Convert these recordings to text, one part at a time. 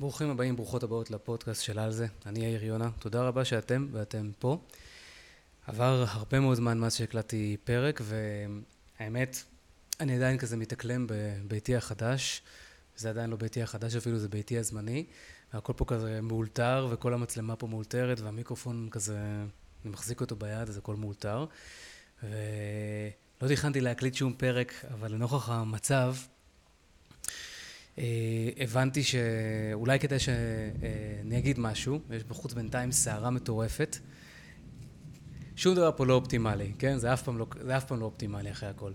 ברוכים הבאים, ברוכות הבאות לפודקאסט של על זה. אני יאיר יונה, תודה רבה שאתם ואתם פה. עבר הרבה מאוד זמן מאז שהקלטתי פרק, והאמת, אני עדיין כזה מתאקלם בביתי החדש. זה עדיין לא ביתי החדש, אפילו זה ביתי הזמני. והכל פה כזה מאולתר, וכל המצלמה פה מאולתרת, והמיקרופון כזה, אני מחזיק אותו ביד, אז הכל מאולתר. ולא תכנתי להקליט שום פרק, אבל לנוכח המצב, הבנתי שאולי כדי שאני אגיד משהו, יש בחוץ בינתיים סערה מטורפת. שום דבר פה לא אופטימלי, כן? זה אף פעם לא, זה אף פעם לא אופטימלי אחרי הכל.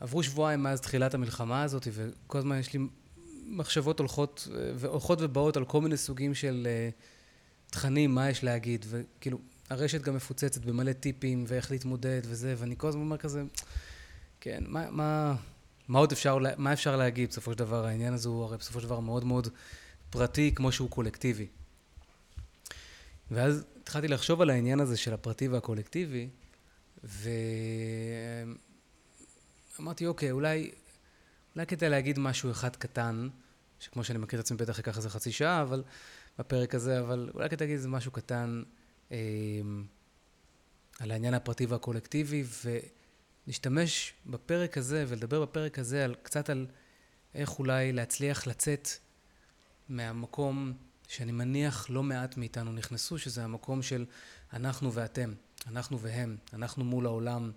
עברו שבועיים מאז תחילת המלחמה הזאת, וכל הזמן יש לי מחשבות הולכות ובאות על כל מיני סוגים של תכנים, מה יש להגיד, וכאילו הרשת גם מפוצצת במלא טיפים ואיך להתמודד וזה, ואני כל הזמן אומר כזה, כן, מה עוד אפשר להגיד בסופו של דבר? העניין הזה הוא הרי בסופו של דבר מאוד מאוד פרטי, כמו שהוא קולקטיבי. ואז התחלתי לחשוב על העניין הזה של הפרטי והקולקטיבי, ואמרתי, אוקיי, אולי כדי להגיד משהו אחד קטן, שכמו שאני מכיר את עצמי בטח ייקח איזה חצי שעה, אבל בפרק הזה, אבל אולי כדי להגיד איזה משהו קטן, על העניין הפרטי והקולקטיבי, ונשתמש בפרק הזה ולדבר בפרק הזה על קצת על איך אולי להצליח לצאת מהמקום שאני מניח לא מעט מאיתנו נכנסו, שזה המקום של אנחנו ואתם, אנחנו והם, אנחנו מול העולם.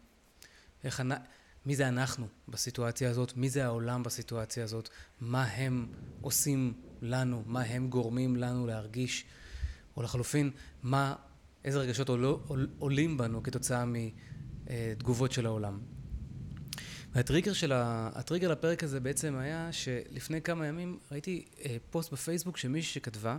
מי זה אנחנו בסיטואציה הזאת? מי זה העולם בסיטואציה הזאת? מה הם עושים לנו? מה הם גורמים לנו להרגיש? או לחלופין, איזה רגשות עולים בנו כתוצאה מתגובות של העולם. הטריגר לפרק הזה בעצם היה שלפני כמה ימים ראיתי פוסט בפייסבוק שמישהי שכתבה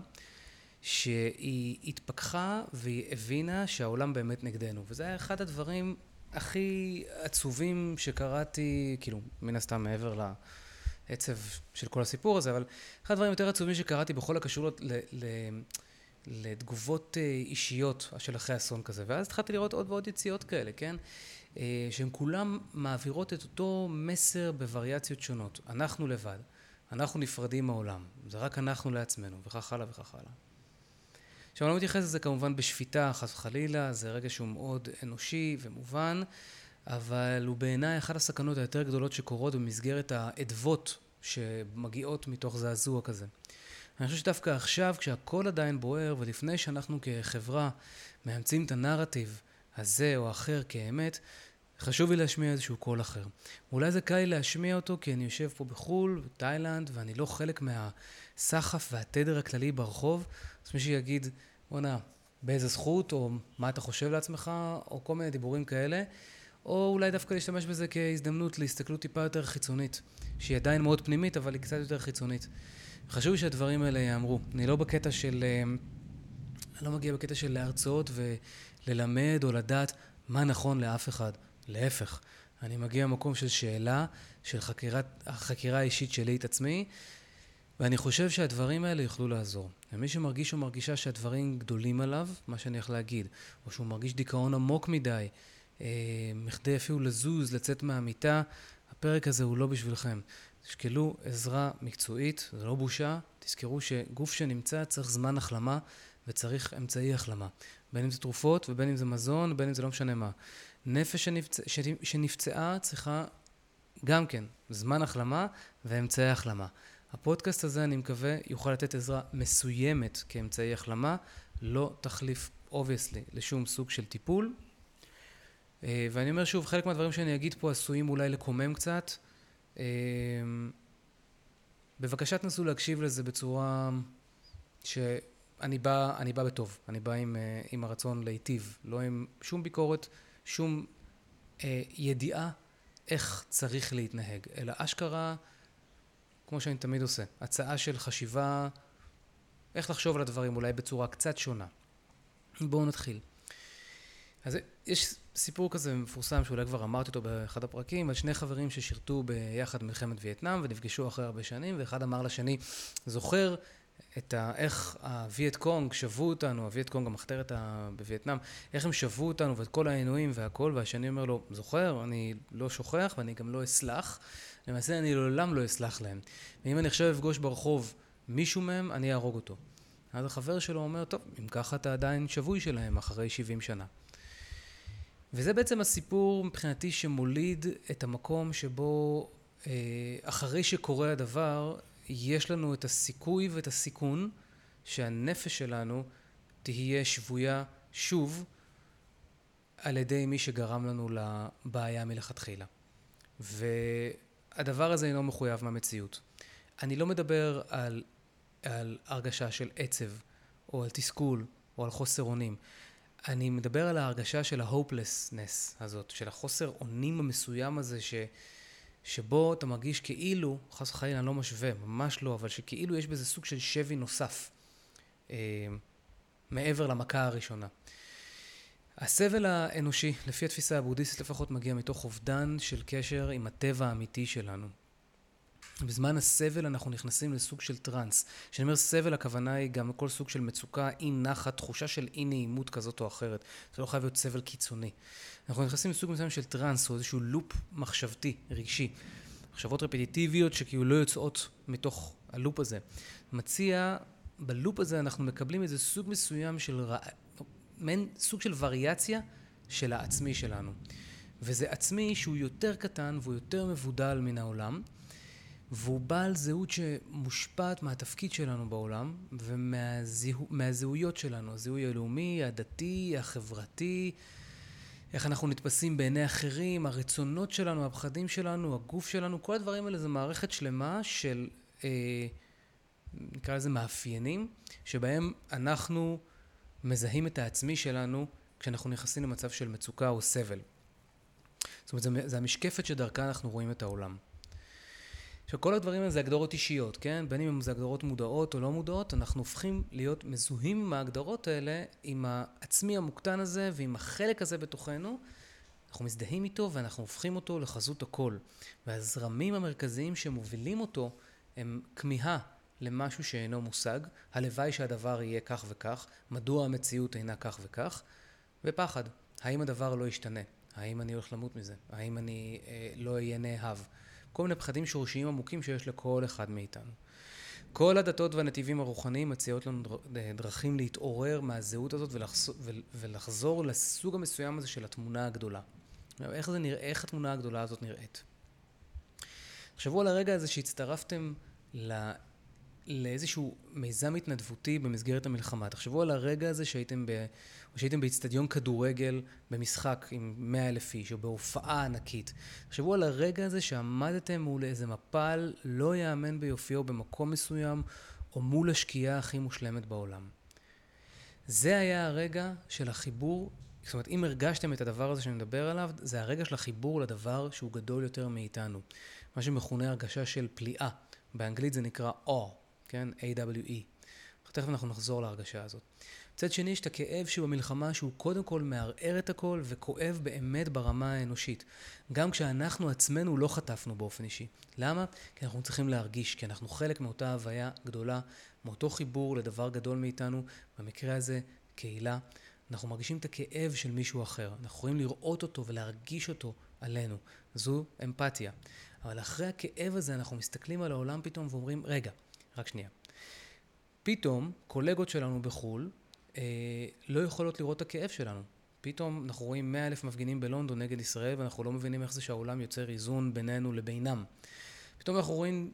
שהיא התפכחה והיא הבינה שהעולם באמת נגדנו. וזה היה אחד הדברים הכי עצובים שקראתי, כאילו מן הסתם מעבר לעצב של כל הסיפור הזה, אבל אחד הדברים יותר עצובים שקראתי בכל הקשור לתגובות אישיות של אחרי אסון כזה, ואז התחלתי לראות עוד ועוד יציאות כאלה, כן? שהן כולם מעבירות את אותו מסר בווריאציות שונות. אנחנו לבד, אנחנו נפרדים מהעולם, זה רק אנחנו לעצמנו, וכך הלאה וכך הלאה. עכשיו אני לא מתייחס לזה כמובן בשפיטה, חס וחלילה, זה רגע שהוא מאוד אנושי ומובן, אבל הוא בעיניי אחת הסכנות היותר גדולות שקורות במסגרת העדבות שמגיעות מתוך זעזוע כזה. אני חושב שדווקא עכשיו, כשהכל עדיין בוער, ולפני שאנחנו כחברה מאמצים את הנרטיב הזה או אחר כאמת, חשוב לי להשמיע איזשהו קול אחר. אולי זה קל לי להשמיע אותו, כי אני יושב פה בחול, בתאילנד, ואני לא חלק מהסחף והתדר הכללי ברחוב. אז מי שיגיד, בונה, באיזה זכות, או מה אתה חושב לעצמך, או כל מיני דיבורים כאלה, או אולי דווקא להשתמש בזה כהזדמנות להסתכלות טיפה יותר חיצונית, שהיא עדיין מאוד פנימית, אבל היא קצת יותר חיצונית. חשוב שהדברים האלה יאמרו. אני לא מגיע בקטע של להרצאות וללמד או לדעת מה נכון לאף אחד. להפך. אני מגיע למקום של שאלה, של החקירה האישית שלי את עצמי, ואני חושב שהדברים האלה יוכלו לעזור. ומי שמרגיש או מרגישה שהדברים גדולים עליו, מה שאני יכול להגיד, או שהוא מרגיש דיכאון עמוק מדי, מכדי אפילו לזוז, לצאת מהמיטה, הפרק הזה הוא לא בשבילכם. תשקלו עזרה מקצועית, זה לא בושה, תזכרו שגוף שנמצא צריך זמן החלמה וצריך אמצעי החלמה. בין אם זה תרופות ובין אם זה מזון, בין אם זה לא משנה מה. נפש שנפצעה צריכה גם כן זמן החלמה ואמצעי החלמה. הפודקאסט הזה אני מקווה יוכל לתת עזרה מסוימת כאמצעי החלמה, לא תחליף obviously לשום סוג של טיפול. ואני אומר שוב, חלק מהדברים שאני אגיד פה עשויים אולי לקומם קצת, בבקשה תנסו להקשיב לזה בצורה שאני בא בטוב, אני בא עם הרצון להיטיב, לא עם שום ביקורת, שום ידיעה איך צריך להתנהג, אלא אשכרה, כמו שאני תמיד עושה, הצעה של חשיבה, איך לחשוב על הדברים אולי בצורה קצת שונה. בואו נתחיל. אז יש סיפור כזה מפורסם שאולי כבר אמרתי אותו באחד הפרקים, על שני חברים ששירתו ביחד מלחמת וייטנאם ונפגשו אחרי הרבה שנים, ואחד אמר לשני, זוכר איך הווייט קונג שבו אותנו, הווייט קונג המחתרת בווייטנאם, איך הם שבו אותנו ואת כל העינויים והכל, והשני אומר לו, זוכר, אני לא שוכח ואני גם לא אסלח, למעשה אני לעולם לא אסלח להם. ואם אני עכשיו אפגוש ברחוב מישהו מהם, אני אהרוג אותו. אז החבר שלו אומר, טוב, אם ככה אתה עדיין שבוי שלהם אחרי 70 שנה. וזה בעצם הסיפור מבחינתי שמוליד את המקום שבו אחרי שקורה הדבר, יש לנו את הסיכוי ואת הסיכון שהנפש שלנו תהיה שבויה שוב על ידי מי שגרם לנו לבעיה מלכתחילה. והדבר הזה אינו מחויב מהמציאות. אני לא מדבר על הרגשה של עצב או על תסכול או על חוסר אונים. אני מדבר על ההרגשה של ה-hopelessness הזאת, של החוסר אונים המסוים הזה שבו אתה מרגיש כאילו, חס וחלילה, אני לא משווה, ממש לא, אבל שכאילו יש בזה סוג של שבי נוסף, מעבר למכה הראשונה. הסבל האנושי, לפי התפיסה הבודהיסטית לפחות, מגיע מתוך אובדן של קשר עם הטבע האמיתי שלנו. בזמן הסבל אנחנו נכנסים לסוג של טרנס. כשאני אומר סבל, הכוונה היא גם כל סוג של מצוקה, אי נחת, תחושה של אי נעימות כזאת או אחרת. זה לא חייב להיות סבל קיצוני. אנחנו נכנסים לסוג מסוים של טרנס, או איזשהו לופ מחשבתי, רגשי. מחשבות רפטיטיביות שכאילו לא יוצאות מתוך הלופ הזה. מציע, בלופ הזה אנחנו מקבלים איזה סוג מסוים של מעין סוג של וריאציה של העצמי שלנו. וזה עצמי שהוא יותר קטן והוא יותר מבודל מן העולם, והוא בעל זהות שמושפעת מהתפקיד שלנו בעולם ומהזהויות שלנו, הזיהוי הלאומי, הדתי, החברתי, איך אנחנו נתפסים בעיני אחרים, הרצונות שלנו, הפחדים שלנו, הגוף שלנו, כל הדברים האלה זה מערכת שלמה של, נקרא לזה מאפיינים, שבהם אנחנו מזהים את העצמי שלנו כשאנחנו נכנסים למצב של מצוקה או סבל. זאת אומרת, זה המשקפת שדרכה אנחנו רואים את העולם. שכל הדברים האלה זה הגדרות אישיות, כן? בין אם זה הגדרות מודעות או לא מודעות, אנחנו הופכים להיות מזוהים עם ההגדרות האלה, עם העצמי המוקטן הזה ועם החלק הזה בתוכנו, אנחנו מזדהים איתו ואנחנו הופכים אותו לחזות הכל. והזרמים המרכזיים שמובילים אותו הם כמיהה למשהו שאינו מושג, הלוואי שהדבר יהיה כך וכך, מדוע המציאות אינה כך וכך, ופחד, האם הדבר לא ישתנה? האם אני הולך למות מזה? האם אני לא אהיה נאהב? כל מיני פחדים שורשיים עמוקים שיש לכל אחד מאיתנו. כל הדתות והנתיבים הרוחניים מציעות לנו דרכים להתעורר מהזהות הזאת ולחזור לסוג המסוים הזה של התמונה הגדולה. איך זה נראה, איך התמונה הגדולה הזאת נראית? תחשבו על הרגע הזה שהצטרפתם לאיזשהו מיזם התנדבותי במסגרת המלחמה. תחשבו על הרגע הזה שהייתם באצטדיון כדורגל במשחק עם 100,000 איש, או בהופעה ענקית. תחשבו על הרגע הזה שעמדתם מול איזה מפל לא יאמן ביופיו במקום מסוים, או מול השקיעה הכי מושלמת בעולם. זה היה הרגע של החיבור, זאת אומרת, אם הרגשתם את הדבר הזה שאני מדבר עליו, זה הרגע של החיבור לדבר שהוא גדול יותר מאיתנו. מה שמכונה הרגשה של פליאה. באנגלית זה נקרא awe. כן? A-W-E. תכף אנחנו נחזור להרגשה הזאת. בצד שני, יש את הכאב שבמלחמה שהוא קודם כל מערער את הכל וכואב באמת ברמה האנושית. גם כשאנחנו עצמנו לא חטפנו באופן אישי. למה? כי אנחנו צריכים להרגיש, כי אנחנו חלק מאותה הוויה גדולה, מאותו חיבור לדבר גדול מאיתנו, במקרה הזה קהילה. אנחנו מרגישים את הכאב של מישהו אחר. אנחנו יכולים לראות אותו ולהרגיש אותו עלינו. זו אמפתיה. אבל אחרי הכאב הזה אנחנו מסתכלים על העולם פתאום ואומרים, רגע, רק שנייה. פתאום, קולגות שלנו בחול, לא יכולות לראות את הכאב שלנו. פתאום אנחנו רואים 100,000 מפגינים בלונדון נגד ישראל, ואנחנו לא מבינים איך זה שהעולם יוצר איזון בינינו לבינם. פתאום אנחנו רואים,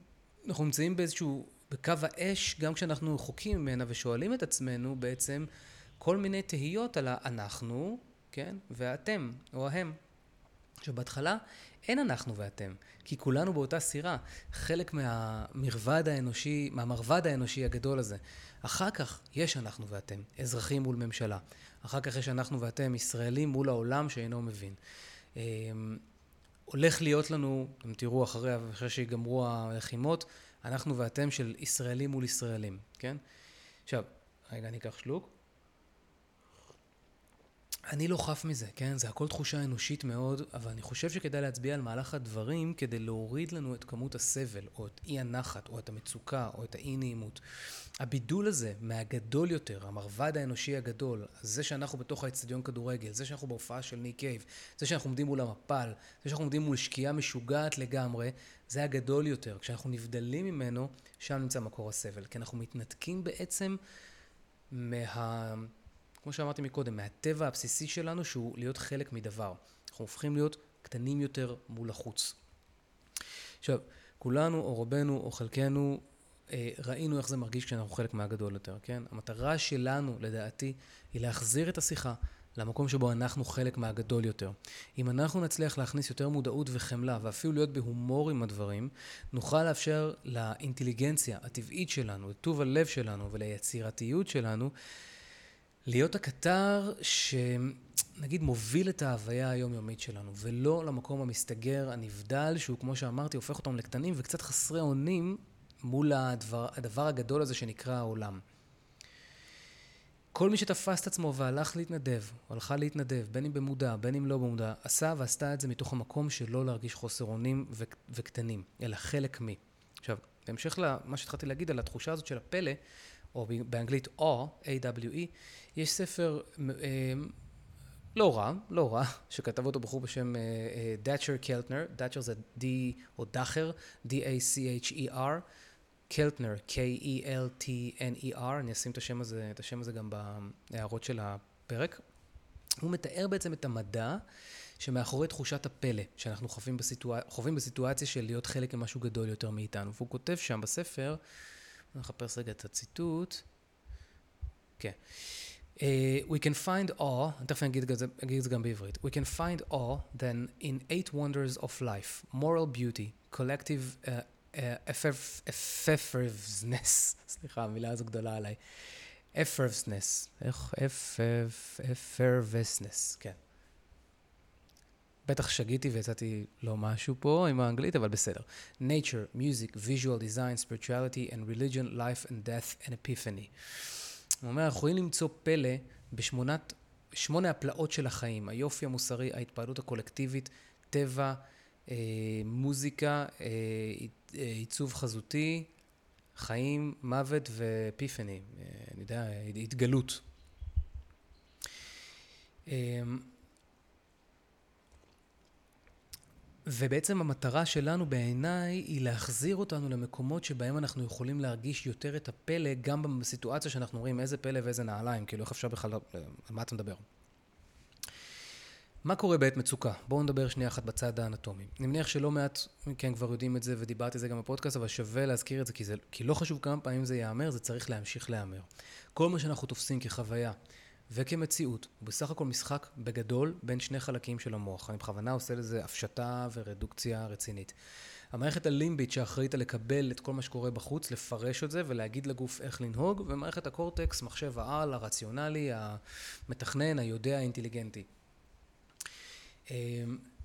אנחנו נמצאים באיזשהו, בקו האש, גם כשאנחנו רחוקים ממנה ושואלים את עצמנו בעצם, כל מיני תהיות על אנחנו, כן, ואתם, או ההם. עכשיו, בהתחלה, אין אנחנו ואתם, כי כולנו באותה סירה, חלק מהמרבד האנושי הגדול הזה. אחר כך יש אנחנו ואתם, אזרחים מול ממשלה. אחר כך יש אנחנו ואתם, ישראלים מול העולם שאינו מבין. הולך להיות לנו, אתם תראו אחרי שיגמרו הלחימות, אנחנו ואתם של ישראלים מול ישראלים, כן? עכשיו, רגע, אני אקח שלוק. אני לא חף מזה, כן? זה הכל תחושה אנושית מאוד, אבל אני חושב שכדאי להצביע על מהלך הדברים כדי להוריד לנו את כמות הסבל, או את אי הנחת, או את המצוקה, או את האי נעימות. הבידול הזה, מהגדול יותר, המרבד האנושי הגדול, זה שאנחנו בתוך האצטדיון כדורגל, זה שאנחנו בהופעה של ניק קייב, זה שאנחנו עומדים מול המפל, זה שאנחנו עומדים מול שקיעה משוגעת לגמרי, זה הגדול יותר. כשאנחנו נבדלים ממנו, שם נמצא מקור הסבל, כי אנחנו מתנתקים בעצם כמו שאמרתי מקודם, מהטבע הבסיסי שלנו שהוא להיות חלק מדבר. אנחנו הופכים להיות קטנים יותר מול החוץ. עכשיו, כולנו או רובנו או חלקנו ראינו איך זה מרגיש כשאנחנו חלק מהגדול יותר, כן? המטרה שלנו, לדעתי, היא להחזיר את השיחה למקום שבו אנחנו חלק מהגדול יותר. אם אנחנו נצליח להכניס יותר מודעות וחמלה, ואפילו להיות בהומור עם הדברים, נוכל לאפשר לאינטליגנציה הטבעית שלנו, לטוב הלב שלנו וליצירתיות שלנו, להיות הקטר שנגיד מוביל את ההוויה היומיומית שלנו, ולא למקום המסתגר, הנבדל, שהוא כמו שאמרתי, הופך אותם לקטנים וקצת חסרי אונים מול הדבר הגדול הזה שנקרא העולם. כל מי שתפס את עצמו והלך להתנדב, או הלכה להתנדב, בין אם במודע, בין אם לא במודע, עשה ועשתה את זה מתוך המקום שלא להרגיש חוסר אונים וקטנים, אלא חלק מי. עכשיו, בהמשך למה שהתחלתי להגיד על התחושה הזאת של הפלא, או באנגלית AWE, יש ספר לא רע, שכתב אותו בחור בשם דאצ'ר קלטנר, דאצ'ר זה D או דאחר, D-A-C-H-E-R, קלטנר, K-E-L-T-N-E-R, אני אשים את השם הזה גם בהערות של הפרק. הוא מתאר בעצם את המדע שמאחורי תחושת הפלא, שאנחנו חווים בסיטואציה של להיות חלק ממשהו גדול יותר מאיתנו, והוא כותב שם בספר, נחפש רגע את הציטוט. כן. We can find awe, אני תכף אגיד את זה גם בעברית. We can find awe then in 8 wonders of life, moral beauty, collective effervescence, סליחה, המילה הזו גדולה עליי. effervescence, כן. בטח שגיתי ויצאתי לא משהו פה עם האנגלית, אבל בסדר. Nature, music, visual design, spirituality and religion, life and death and epiphany. הוא אומר, אנחנו יכולים למצוא פלא בשמונה הפלאות של החיים. היופי המוסרי, ההתפעלות הקולקטיבית, טבע, מוזיקה, עיצוב חזותי, חיים, מוות ואפיפני. אני יודע, התגלות. ובעצם המטרה שלנו בעיניי היא להחזיר אותנו למקומות שבהם אנחנו יכולים להרגיש יותר את הפלא, גם בסיטואציה שאנחנו רואים איזה פלא ואיזה נעליים, כאילו איך אפשר בכלל, על מה אתה מדבר? מה קורה בעת מצוקה? בואו נדבר שנייה אחת בצד האנטומי. אני מניח שלא מעט מכן כבר יודעים את זה ודיברתי זה גם בפודקאסט, אבל שווה להזכיר את זה, כי לא חשוב כמה פעמים זה יאמר, זה צריך להמשיך להאמר. כל מה שאנחנו תופסים כחוויה, וכמציאות, הוא בסך הכל משחק בגדול בין שני חלקים של המוח. אני בכוונה עושה לזה הפשטה ורדוקציה רצינית. המערכת הלימבית שאחראית לקבל את כל מה שקורה בחוץ, לפרש את זה ולהגיד לגוף איך לנהוג, ומערכת הקורטקס, מחשב העל, הרציונלי, המתכנן, היודע, האינטליגנטי.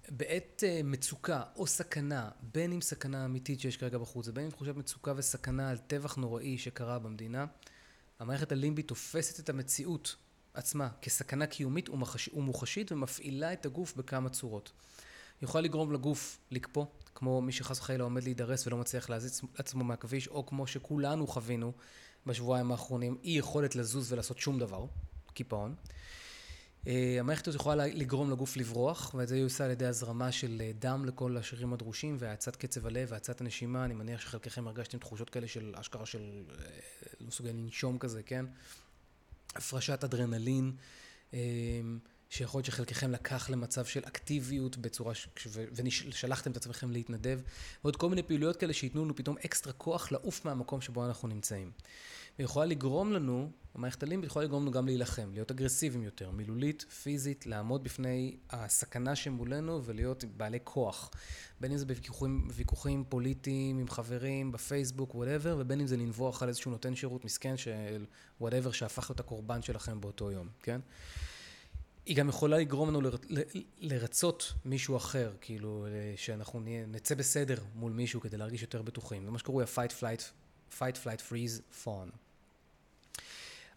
בעת מצוקה או סכנה, בין אם סכנה אמיתית שיש כרגע בחוץ, בין אם תחושת מצוקה וסכנה על טבח נוראי שקרה במדינה, המערכת הלימבית תופסת את המציאות עצמה כסכנה קיומית ומוחשית ומפעילה את הגוף בכמה צורות. יכולה לגרום לגוף לקפוא, כמו מי שחס וחלילה עומד להידרס ולא מצליח להזיז עצמו מהכביש, או כמו שכולנו חווינו בשבועיים האחרונים, אי יכולת לזוז ולעשות שום דבר, קיפאון. המערכת הזאת יכולה לגרום לגוף לברוח, ואת זה היא עושה על ידי הזרמה של דם לכל השרירים הדרושים, והאצת קצב הלב, והאצת הנשימה. אני מניח שחלקכם הרגשתם תחושות כאלה של אשכרה של לא מסוגל לנשום כזה, כן? הפרשת אדרנלין, שיכול להיות שחלקכם לקח למצב של אקטיביות בצורה ושלחתם את עצמכם להתנדב, ועוד כל מיני פעילויות כאלה שיתנו לנו פתאום אקסטרה כוח לעוף מהמקום שבו אנחנו נמצאים. ויכולה לגרום לנו, המערכת הלימבית יכולה לגרום לנו גם להילחם, להיות אגרסיביים יותר, מילולית, פיזית, לעמוד בפני הסכנה שמולנו ולהיות בעלי כוח. בין אם זה בוויכוחים פוליטיים עם חברים, בפייסבוק, whatever, ובין אם זה לנבוח על איזשהו נותן שירות מסכן של whatever שהפך להיות הקורבן שלכם באותו יום, כן? היא גם יכולה לגרום לנו לרצות מישהו אחר, כאילו שאנחנו נצא בסדר מול מישהו כדי להרגיש יותר בטוחים. זה מה שקוראים, fight, flight, freeze, fawn.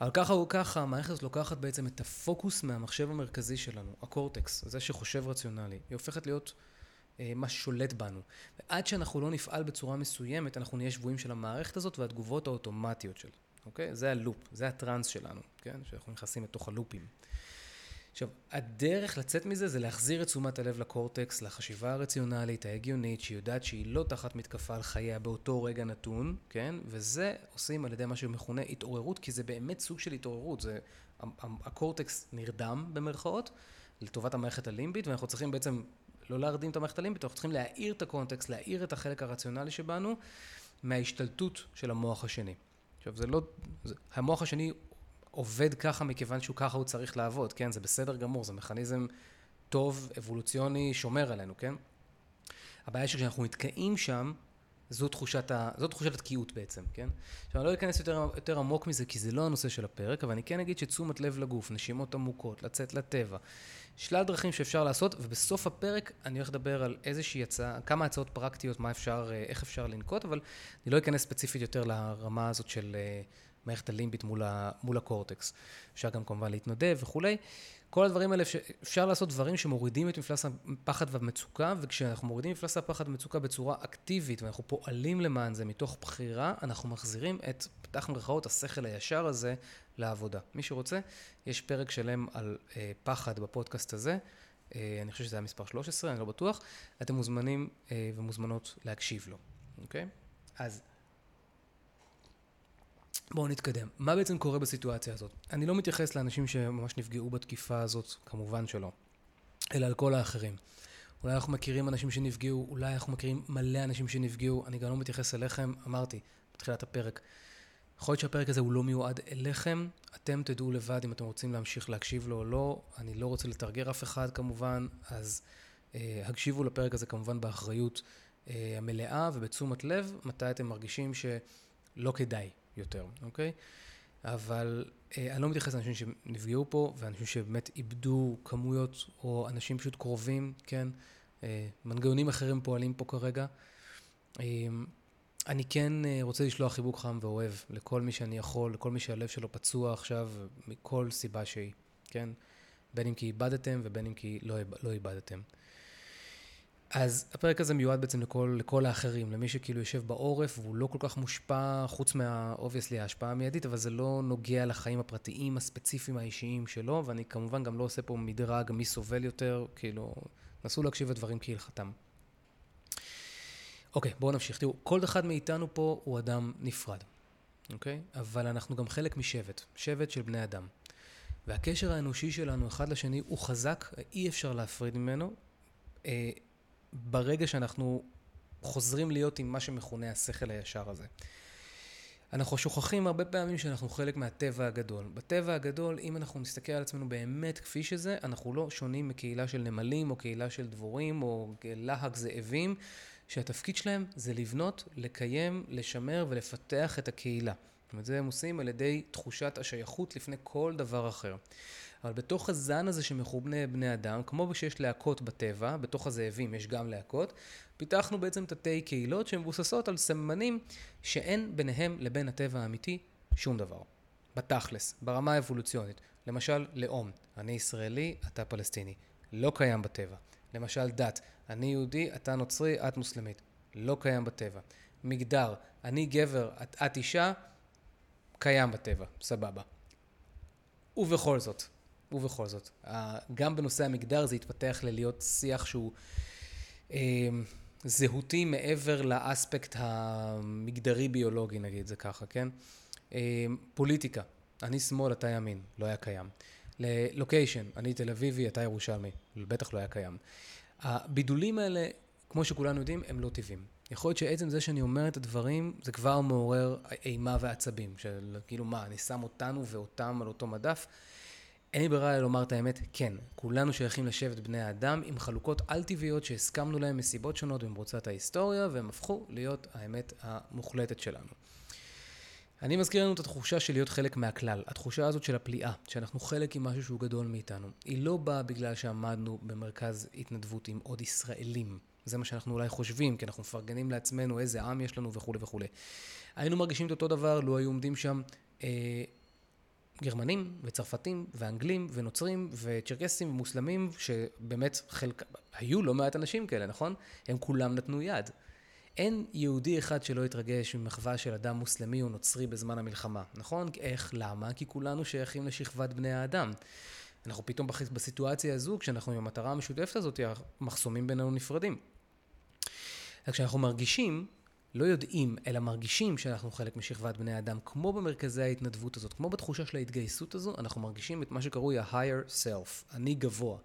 אבל ככה או ככה, המערכת הזאת לוקחת בעצם את הפוקוס מהמחשב המרכזי שלנו, הקורטקס, זה שחושב רציונלי. היא הופכת להיות מה ששולט בנו. ועד שאנחנו לא נפעל בצורה מסוימת, אנחנו נהיה שבועים של המערכת הזאת והתגובות האוטומטיות שלה. אוקיי? זה הלופ, זה הטרנס שלנו, כן? שאנחנו נכנסים לתוך הלופים. עכשיו, הדרך לצאת מזה זה להחזיר את תשומת הלב לקורטקס, לחשיבה הרציונלית, ההגיונית, שיודעת שהיא לא תחת מתקפה על חייה באותו רגע נתון, כן? וזה עושים על ידי מה שמכונה התעוררות, כי זה באמת סוג של התעוררות. זה, הקורטקס נרדם במרכאות, לטובת המערכת הלימבית, ואנחנו צריכים בעצם לא להרדים את המערכת הלימבית, אנחנו צריכים להאיר את הקונטקסט, להאיר את החלק הרציונלי שבנו, מההשתלטות של המוח השני. עכשיו, זה לא, המוח השני עובד ככה מכיוון שהוא ככה הוא צריך לעבוד, כן? זה בסדר גמור, זה מכניזם טוב, אבולוציוני, שומר עלינו, כן? הבעיה שכשאנחנו נתקעים שם, זו תחושת התקיעות בעצם, כן? עכשיו, אני לא אכנס יותר עמוק מזה, כי זה לא הנושא של הפרק, אבל אני כן אגיד שתשומת לב לגוף, נשימות עמוקות, לצאת לטבע, שלל דרכים שאפשר לעשות, ובסוף הפרק אני הולך לדבר על איזושהי הצעה, כמה הצעות פרקטיות, מה אפשר, איך אפשר לנקוט, אבל אני לא אכנס ספציפית יותר לרמה הזאת של מערכת הלימבית מול הקורטקס. אפשר גם כמובן להתנדב וכולי. כל הדברים האלה, אפשר לעשות דברים שמורידים את מפלס הפחד והמצוקה, וכשאנחנו מורידים מפלס הפחד והמצוקה בצורה אקטיבית, ואנחנו פועלים למען זה מתוך בחירה, אנחנו מחזירים את פתח מרכאות השכל הישר הזה לעבודה. מי שרוצה, יש פרק שלם על פחד בפודקאסט הזה, אני חושב שזה היה מספר 13, אני לא בטוח, אתם מוזמנים ומוזמנות להקשיב לו, אוקיי? אז בואו נתקדם. מה בעצם קורה בסיטואציה הזאת? אני לא מתייחס לאנשים שממש נפגעו בתקיפה הזאת, כמובן שלא, אלא על כל האחרים. אולי אנחנו מכירים אנשים שנפגעו, אולי אנחנו מכירים מלא אנשים שנפגעו, אני גם לא מתייחס אליכם, אמרתי, בתחילת הפרק. יכול להיות שהפרק הזה הוא לא מיועד אליכם, אתם תדעו לבד אם אתם רוצים להמשיך להקשיב לו או לא, אני לא רוצה לתרגר אף אחד כמובן, אז הקשיבו לפרק הזה כמובן באחריות המלאה ובתשומת לב, מתי אתם מרגישים שלא כדאי יותר, אוקיי? אבל אני לא מתייחס לאנשים שנפגעו פה, ואנשים שבאמת איבדו כמויות, או אנשים פשוט קרובים, כן? מנגנונים אחרים פועלים פה כרגע. אני כן רוצה לשלוח חיבוק חם ואוהב לכל מי שאני יכול, לכל מי שהלב שלו פצוע עכשיו, מכל סיבה שהיא, כן? בין אם כי איבדתם, ובין אם כי לא איבדתם. אז הפרק הזה מיועד בעצם לכל האחרים, למי שכאילו יושב בעורף, והוא לא כל כך מושפע, חוץ מה-obviously ההשפעה המיידית, אבל זה לא נוגע לחיים הפרטיים, הספציפיים, האישיים שלו, ואני כמובן גם לא עושה פה מדרג, מי סובל יותר, כאילו, נסו להקשיב לדברים כהלכתם. אוקיי, בואו נמשיך. תראו, כל אחד מאיתנו פה הוא אדם נפרד, אוקיי? אבל אנחנו גם חלק משבט, שבט של בני אדם. והקשר האנושי שלנו אחד לשני הוא חזק, אי אפשר להפריד ממנו, ברגע שאנחנו חוזרים להיות עם מה שמכונה השכל הישר הזה. אנחנו שוכחים הרבה פעמים שאנחנו חלק מהטבע הגדול. בטבע הגדול, אם אנחנו נסתכל על עצמנו באמת כפי שזה, אנחנו לא שונים מקהילה של נמלים, או קהילה של דבורים, או להק זאבים, שהתפקיד שלהם זה לבנות, לקיים, לשמר ולפתח את הקהילה. זאת אומרת, זה הם עושים על ידי תחושת השייכות לפני כל דבר אחר. אבל בתוך הזן הזה שמחובני בני אדם, כמו שיש להקות בטבע, בתוך הזאבים יש גם להקות, פיתחנו בעצם תתי קהילות שמבוססות על סממנים שאין ביניהם לבין הטבע האמיתי שום דבר. בתכלס, ברמה האבולוציונית. למשל, לאום, אני ישראלי, אתה פלסטיני. לא קיים בטבע. למשל, דת, אני יהודי, אתה נוצרי, את מוסלמית. לא קיים בטבע. מגדר, אני גבר, את אישה, קיים בטבע. סבבה. ובכל זאת, גם בנושא המגדר זה התפתח ללהיות שיח שהוא זהותי מעבר לאספקט המגדרי-ביולוגי, נגיד זה ככה, כן? פוליטיקה, אני שמאל, אתה ימין, לא היה קיים. ללוקיישן, אני תל אביבי, אתה ירושלמי, בטח לא היה קיים. הבידולים האלה, כמו שכולנו יודעים, הם לא טבעיים. יכול להיות שעצם זה שאני אומר את הדברים, זה כבר מעורר אימה ועצבים, של כאילו מה, אני שם אותנו ואותם על אותו מדף, אין לי ברירה לומר את האמת, כן, כולנו שייכים לשבט בני האדם עם חלוקות על-טבעיות שהסכמנו להם מסיבות שונות במרוצת ההיסטוריה, והם הפכו להיות האמת המוחלטת שלנו. אני מזכיר לנו את התחושה של להיות חלק מהכלל, התחושה הזאת של הפליאה, שאנחנו חלק עם משהו שהוא גדול מאיתנו. היא לא באה בגלל שעמדנו במרכז התנדבות עם עוד ישראלים. זה מה שאנחנו אולי חושבים, כי אנחנו מפרגנים לעצמנו איזה עם יש לנו וכו' וכו'. היינו מרגישים את אותו דבר, לא היו עומדים שם גרמנים וצרפתים ואנגלים ונוצרים וצ'רקסים ומוסלמים, שבאמת חלק, היו לא מעט אנשים כאלה, נכון? הם כולם נתנו יד. אין יהודי אחד שלא התרגש ממחווה של אדם מוסלמי או נוצרי בזמן המלחמה, נכון? איך? למה? כי כולנו שייכים לשכבת בני האדם. אנחנו פתאום בסיטואציה הזו, כשאנחנו עם המטרה המשותפת הזאת, המחסומים בינינו נפרדים. כשאנחנו מרגישים, לא יודעים, אלא מרגישים שאנחנו חלק משכבת בני האדם, כמו במרכזי ההתנדבות הזאת, כמו בתחושה של ההתגייסות הזו, אנחנו מרגישים את מה שקרוי ה-higher self, אני גבוה,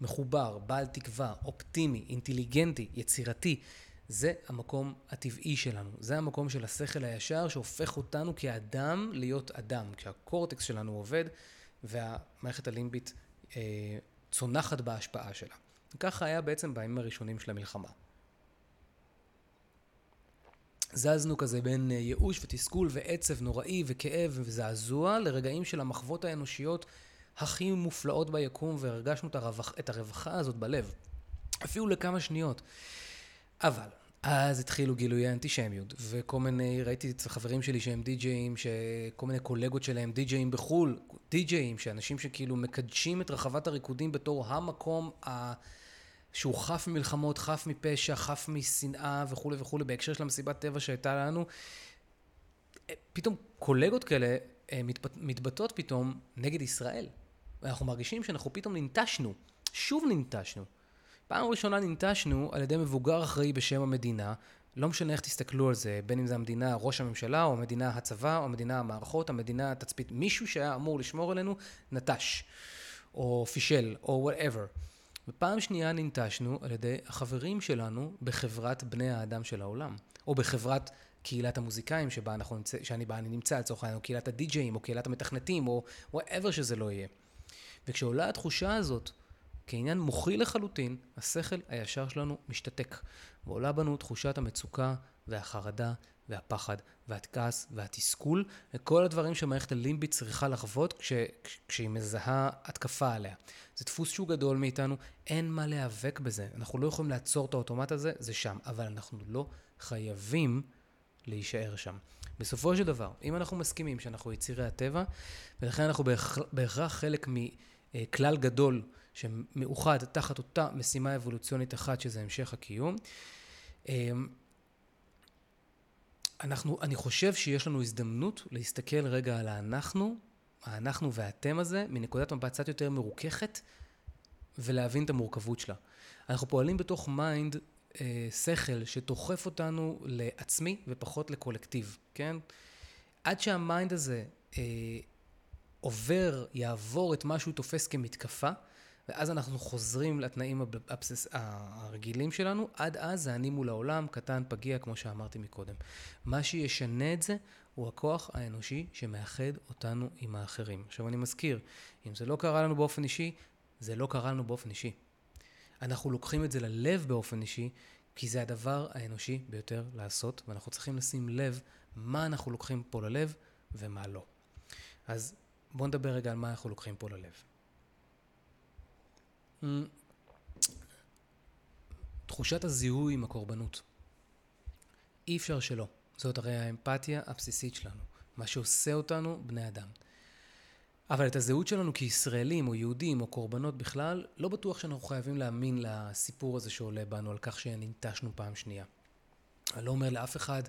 מחובר, בעל תקווה, אופטימי, אינטליגנטי, יצירתי. זה המקום הטבעי שלנו, זה המקום של השכל הישר שהופך אותנו כאדם להיות אדם, כשהקורטקס שלנו עובד והמערכת הלימבית צונחת בהשפעה שלה. ככה היה בעצם בימים הראשונים של המלחמה. זזנו כזה בין ייאוש ותסכול ועצב נוראי וכאב וזעזוע לרגעים של המחוות האנושיות הכי מופלאות ביקום, והרגשנו את הרווחה הזאת בלב, אפילו לכמה שניות. אבל אז התחילו גילויי אנטישמיות, וכל מיני, ראיתי את החברים שלי שהם די-ג'אים, שכל מיני קולגות שלהם די-ג'אים בחול, די-ג'אים, שאנשים שכאילו מקדשים את רחבת הריקודים בתור המקום שהוא חף ממלחמות, חף מפשע, חף משנאה וכו' וכו', בהקשר של המסיבת טבע שהייתה לנו, פתאום קולגות כאלה מתבטאות פתאום נגד ישראל. ואנחנו מרגישים שאנחנו פתאום ננטשנו, שוב ננטשנו. פעם ראשונה ננטשנו על ידי מבוגר אחראי בשם המדינה, לא משנה איך תסתכלו על זה, בין אם זה המדינה, ראש הממשלה, או המדינה הצבא, או המדינה המערכות, המדינה התצפית, מישהו שהיה אמור לשמור עלינו, נטש, או פישל, או whatever. ופעם שנייה ננטשנו על ידי החברים שלנו בחברת בני האדם של העולם, או בחברת קהילת המוזיקאים שבה אנחנו נמצא, שאני נמצא לצורך העניין, או קהילת הדי-ג'אים, או קהילת המתכנתים, או whatever שזה לא יהיה. וכשעולה התחושה הזאת, כעניין מוכי לחלוטין, השכל הישר שלנו משתתק, ועולה בנו תחושת המצוקה והחרדה והפחד והתכעס והתסכול, וכל הדברים שמערכת הלימבית צריכה לחוות כשהיא מזהה התקפה עליה. זה דפוס שהוא גדול מאיתנו, אין מה להיאבק בזה, אנחנו לא יכולים לעצור את האוטומט הזה, זה שם, אבל אנחנו לא חייבים להישאר שם. בסופו של דבר, אם אנחנו מסכימים שאנחנו יצירי הטבע, ולכן אנחנו בהכרח חלק מכלל גדול שמאוחד תחת אותה משימה אבולוציונית אחת, שזה המשך הקיום. אני חושב שיש לנו הזדמנות להסתכל רגע על האנחנו והאתם הזה, מנקודת מבט יותר מרוככת, ולהבין את המורכבות שלה. אנחנו פועלים בתוך מיינד, שכל שתוחף אותנו לעצמי ופחות לקולקטיב, כן? עד שהמיינד הזה יעבור את מה שהוא תופס כמתקפה, ואז אנחנו חוזרים לתנאים הרגילים שלנו, עד אז זה אני מול העולם, קטן, פגיע, כמו שאמרתי מקודם. מה שישנה את זה, הוא הכוח האנושי שמאחד אותנו עם האחרים. עכשיו אני מזכיר, אם זה לא קרה לנו באופן אישי, זה לא קרה לנו באופן אישי. אנחנו לוקחים את זה ללב באופן אישי, כי זה הדבר האנושי ביותר לעשות, ואנחנו צריכים לשים לב מה אנחנו לוקחים פה ללב ומה לא. אז בואו נדבר רגע על מה אנחנו לוקחים פה ללב. תחושת הזיהוי עם הקורבנות. אי אפשר שלא. זאת הרי האמפתיה הבסיסית שלנו, מה שעושה אותנו בני אדם. אבל את הזהות שלנו כישראלים או יהודים או קורבנות בכלל, לא בטוח שאנחנו חייבים להאמין לסיפור הזה שעולה בנו על כך שננטשנו פעם שנייה. אני לא אומר לאף אחד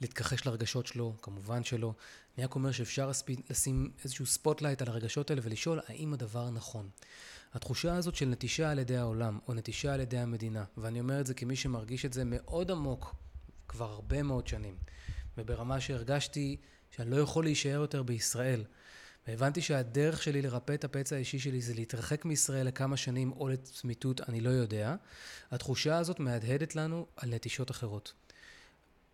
להתכחש לרגשות שלו, כמובן שלא. אני רק אומר שאפשר לשים איזשהו ספוטלייט על הרגשות האלה ולשאול האם הדבר נכון. התחושה הזאת של נטישה על ידי העולם או נטישה על ידי המדינה, ואני אומר את זה כמי שמרגיש את זה מאוד עמוק כבר הרבה מאוד שנים, וברמה שהרגשתי שאני לא יכול להישאר יותר בישראל, והבנתי שהדרך שלי לרפא את הפצע האישי שלי זה להתרחק מישראל לכמה שנים או לצמיתות, אני לא יודע. התחושה הזאת מהדהדת לנו על נטישות אחרות.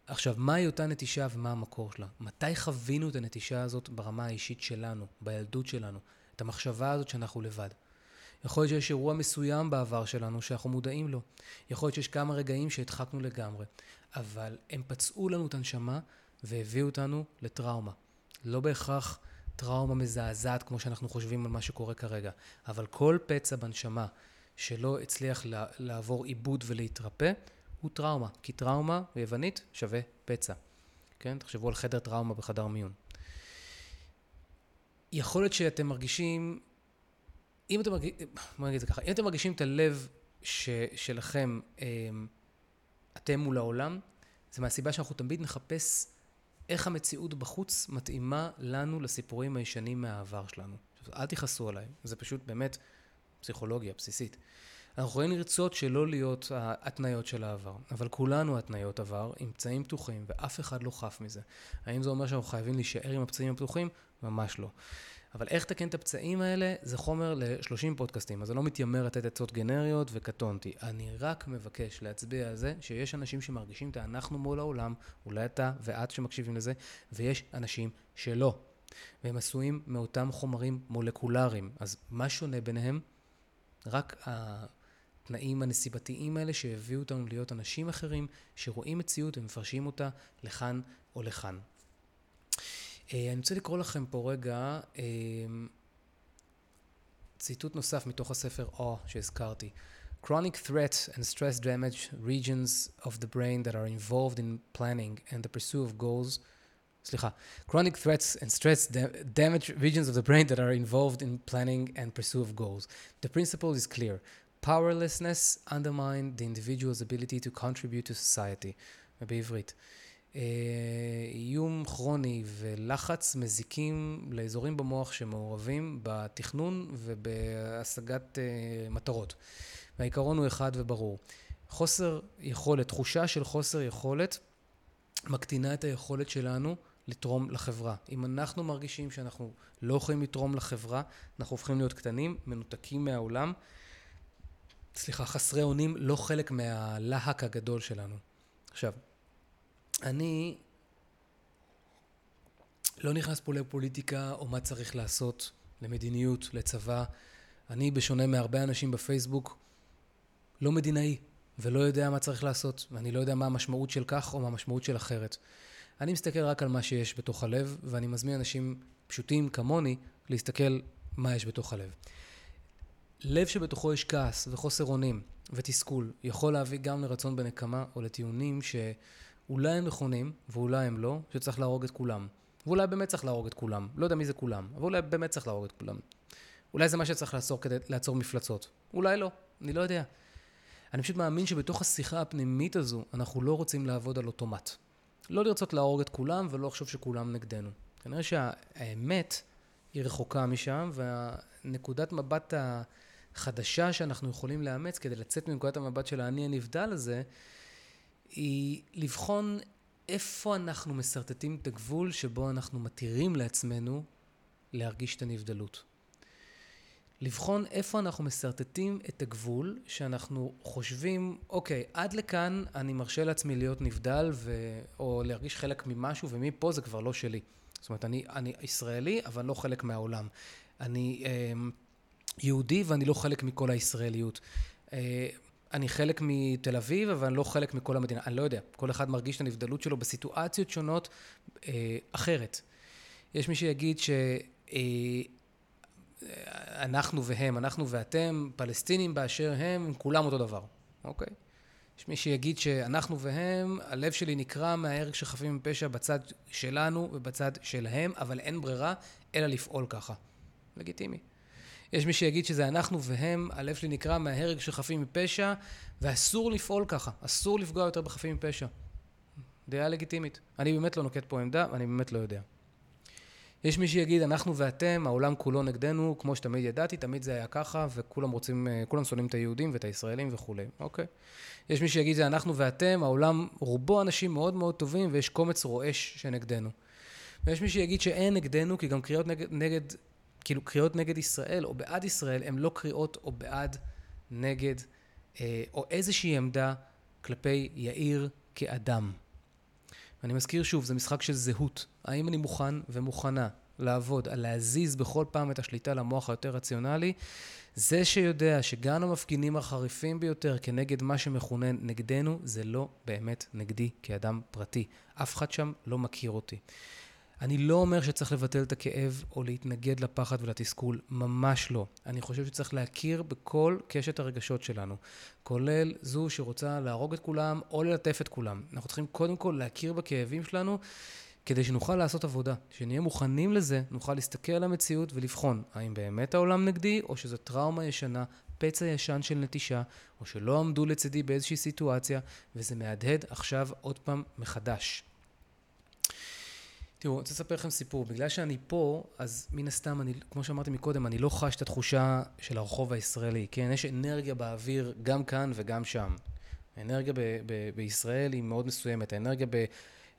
עכשיו, מהי אותה נטישה ומה המקור שלה? מתי חווינו את הנטישה הזאת ברמה האישית שלנו, בילדות שלנו, את המחשבה הזאת שאנחנו לבד? יכול להיות שיש אירוע מסוים בעבר שלנו שאנחנו מודעים לו. יכול להיות שיש כמה רגעים שהדחקנו לגמרי, אבל הם פצעו לנו את הנשמה והביאו אותנו לטראומה. לא בהכרח טראומה מזעזעת כמו שאנחנו חושבים על מה שקורה כרגע, אבל כל פצע בנשמה שלא הצליח לעבור עיבוד ולהתרפא, הוא טראומה, כי טראומה ביוונית שווה פצע. כן? תחשבו על חדר טראומה בחדר מיון. יכול להיות שאתם מרגישים, אם אתם מרגישים, בוא נגיד זה ככה, אם אתם מרגישים את הלב שלכם, אתם מול העולם, זה מהסיבה שאנחנו תמיד נחפש איך המציאות בחוץ מתאימה לנו לסיפורים הישנים מהעבר שלנו. אל תכעסו עליי, זה פשוט באמת פסיכולוגיה בסיסית. אנחנו יכולים לרצות שלא להיות התניות של העבר, אבל כולנו התניות עבר עם פצעים פתוחים, ואף אחד לא חף מזה. האם זה אומר שאנחנו חייבים להישאר עם הפצעים הפתוחים? ממש לא. אבל איך תקן את הפצעים האלה? זה חומר ל-30 פודקאסטים, אז אני לא מתיימר לתת עצות גנריות וקטונתי. אני רק מבקש להצביע על זה שיש אנשים שמרגישים את אנחנו מול העולם, אולי אתה ואת שמקשיבים לזה, ויש אנשים שלא. והם עשויים מאותם חומרים מולקולריים. אז מה שונה ביניהם? רק התנאים הנסיבתיים האלה שהביאו אותנו להיות אנשים אחרים שרואים מציאות ומפרשים אותה לכאן או לכאן. אני רוצה לקרוא לכם פה רגע ציטוט נוסף מתוך הספר שהזכרתי. Chronic threat and stress damage, regions of the brain that are involved in planning and the pursuit of goals. Chronic threats and stress damage regions of the brain that are involved in planning and pursuit of goals. The principle is clear. Powerlessness undermines the individual's ability to contribute to society. בעברית. איום כרוני ולחץ מזיקים לאזורים במוח שמעורבים בתכנון ובהשגת מטרות. והעיקרון הוא אחד וברור. חוסר יכולת, תחושה של חוסר יכולת, מקטינה את היכולת שלנו לתרום לחברה. אם אנחנו מרגישים שאנחנו לא יכולים לתרום לחברה, אנחנו הופכים להיות קטנים, מנותקים מהעולם, חסרי אונים, לא חלק מהלהק הגדול שלנו. עכשיו, אני לא נכנס פה לפוליטיקה או מה צריך לעשות, למדיניות, לצבא. אני בשונה מהרבה אנשים בפייסבוק, לא מדינאי. ולא יודע מה צריך לעשות, ואני לא יודע מה המשמעות של כך או מה המשמעות של אחרת. אני מסתכל רק על מה שיש בתוך הלב, ואני מזמין אנשים פשוטים כמוני להסתכל מה יש בתוך הלב. לב שבתוכו יש כעס וחוסר אונים ותסכול, יכול להביא גם לרצון בנקמה או לטיעונים שאולי הם נכונים ואולי הם לא, שצריך להרוג את כולם. ואולי באמת צריך להרוג את כולם, לא יודע מי זה כולם, אבל אולי באמת צריך להרוג את כולם. אולי זה מה שצריך לעצור כדי לעצור מפלצות, אולי לא, אני לא יודע. אני פשוט מאמין שבתוך השיחה הפנימית הזו, אנחנו לא רוצים לעבוד על אוטומט. לא לרצות להורג את כולם, ולא לחשוב שכולם נגדנו. כנראה שהאמת היא רחוקה משם, והנקודת מבט החדשה שאנחנו יכולים לאמץ, כדי לצאת מנקודת המבט של האני הנבדל הזה, היא לבחון איפה אנחנו מסרטטים את הגבול, שבו אנחנו מתירים לעצמנו להרגיש את הנבדלות. לבחון איפה אנחנו מסרטטים את הגבול, שאנחנו חושבים, אוקיי, עד לכאן אני מרשה לעצמי להיות נבדל, או להרגיש חלק ממשהו, ומפה זה כבר לא שלי. זאת אומרת, אני ישראלי, אבל לא חלק מהעולם. אני יהודי, ואני לא חלק מכל הישראליות. אני חלק מתל אביב, אבל אני לא חלק מכל המדינה. אני לא יודע, כל אחד מרגיש את הנבדלות שלו בסיטואציות שונות אחרת. יש מי שיגיד ש... אנחנו והם, אנחנו ואתם, פלסטינים באשר הם, כולם אותו דבר, אוקיי? יש מי שיגיד שאנחנו והם, הלב שלי נקרא מההרג שחפים מפשע בצד שלנו ובצד שלהם, אבל אין ברירה, אלא לפעול ככה. לגיטימי. יש מי שיגיד שזה אנחנו והם, הלב שלי נקרא מההרג שחפים מפשע, ואסור לפעול ככה, אסור לפגוע יותר בחפים מפשע. דעה לגיטימית. אני באמת לא נוקט פה עמדה, אני באמת לא יודע. יש מי שיגיד, אנחנו ואתם, העולם כולו נגדנו, כמו שתמיד ידעתי, תמיד זה היה ככה, וכולם רוצים, כולם שונאים את היהודים ואת הישראלים וכולי, אוקיי? יש מי שיגיד, זה אנחנו ואתם, העולם רובו אנשים מאוד מאוד טובים, ויש קומץ רועש שנגדנו. ויש מי שיגיד שאין נגדנו, כי גם קריאות נגד ישראל או בעד ישראל, הם לא קריאות או בעד נגד, או איזושהי עמדה כלפי יאיר כאדם. ואני מזכיר שוב, זה משחק של זהות. האם אני מוכן ומוכנה לעבוד, על להזיז בכל פעם את השליטה למוח היותר רציונלי? זה שיודע שגם המפגינים החריפים ביותר כנגד מה שמכונן נגדנו, זה לא באמת נגדי כאדם פרטי. אף אחד שם לא מכיר אותי. אני לא אומר שצריך לבטל את הכאב או להתנגד לפחד ולתסכול, ממש לא. אני חושב שצריך להכיר בכל קשת הרגשות שלנו, כולל זו שרוצה להרוג את כולם או ללטף את כולם. אנחנו צריכים קודם כל להכיר בכאבים שלנו, כדי שנוכל לעשות עבודה, שנהיה מוכנים לזה, נוכל להסתכל על המציאות ולבחון, האם באמת העולם נגדי, או שזו טראומה ישנה, פצע ישן של נטישה, או שלא עמדו לצדי באיזושהי סיטואציה, וזה מהדהד עכשיו עוד פעם מחדש. תראו, אני רוצה לספר לכם סיפור. בגלל שאני פה, אז מן הסתם, כמו שאמרתי מקודם, אני לא חש את התחושה של הרחוב הישראלי, כן? יש אנרגיה באוויר גם כאן וגם שם. האנרגיה בישראל היא מאוד מסוימת. האנרגיה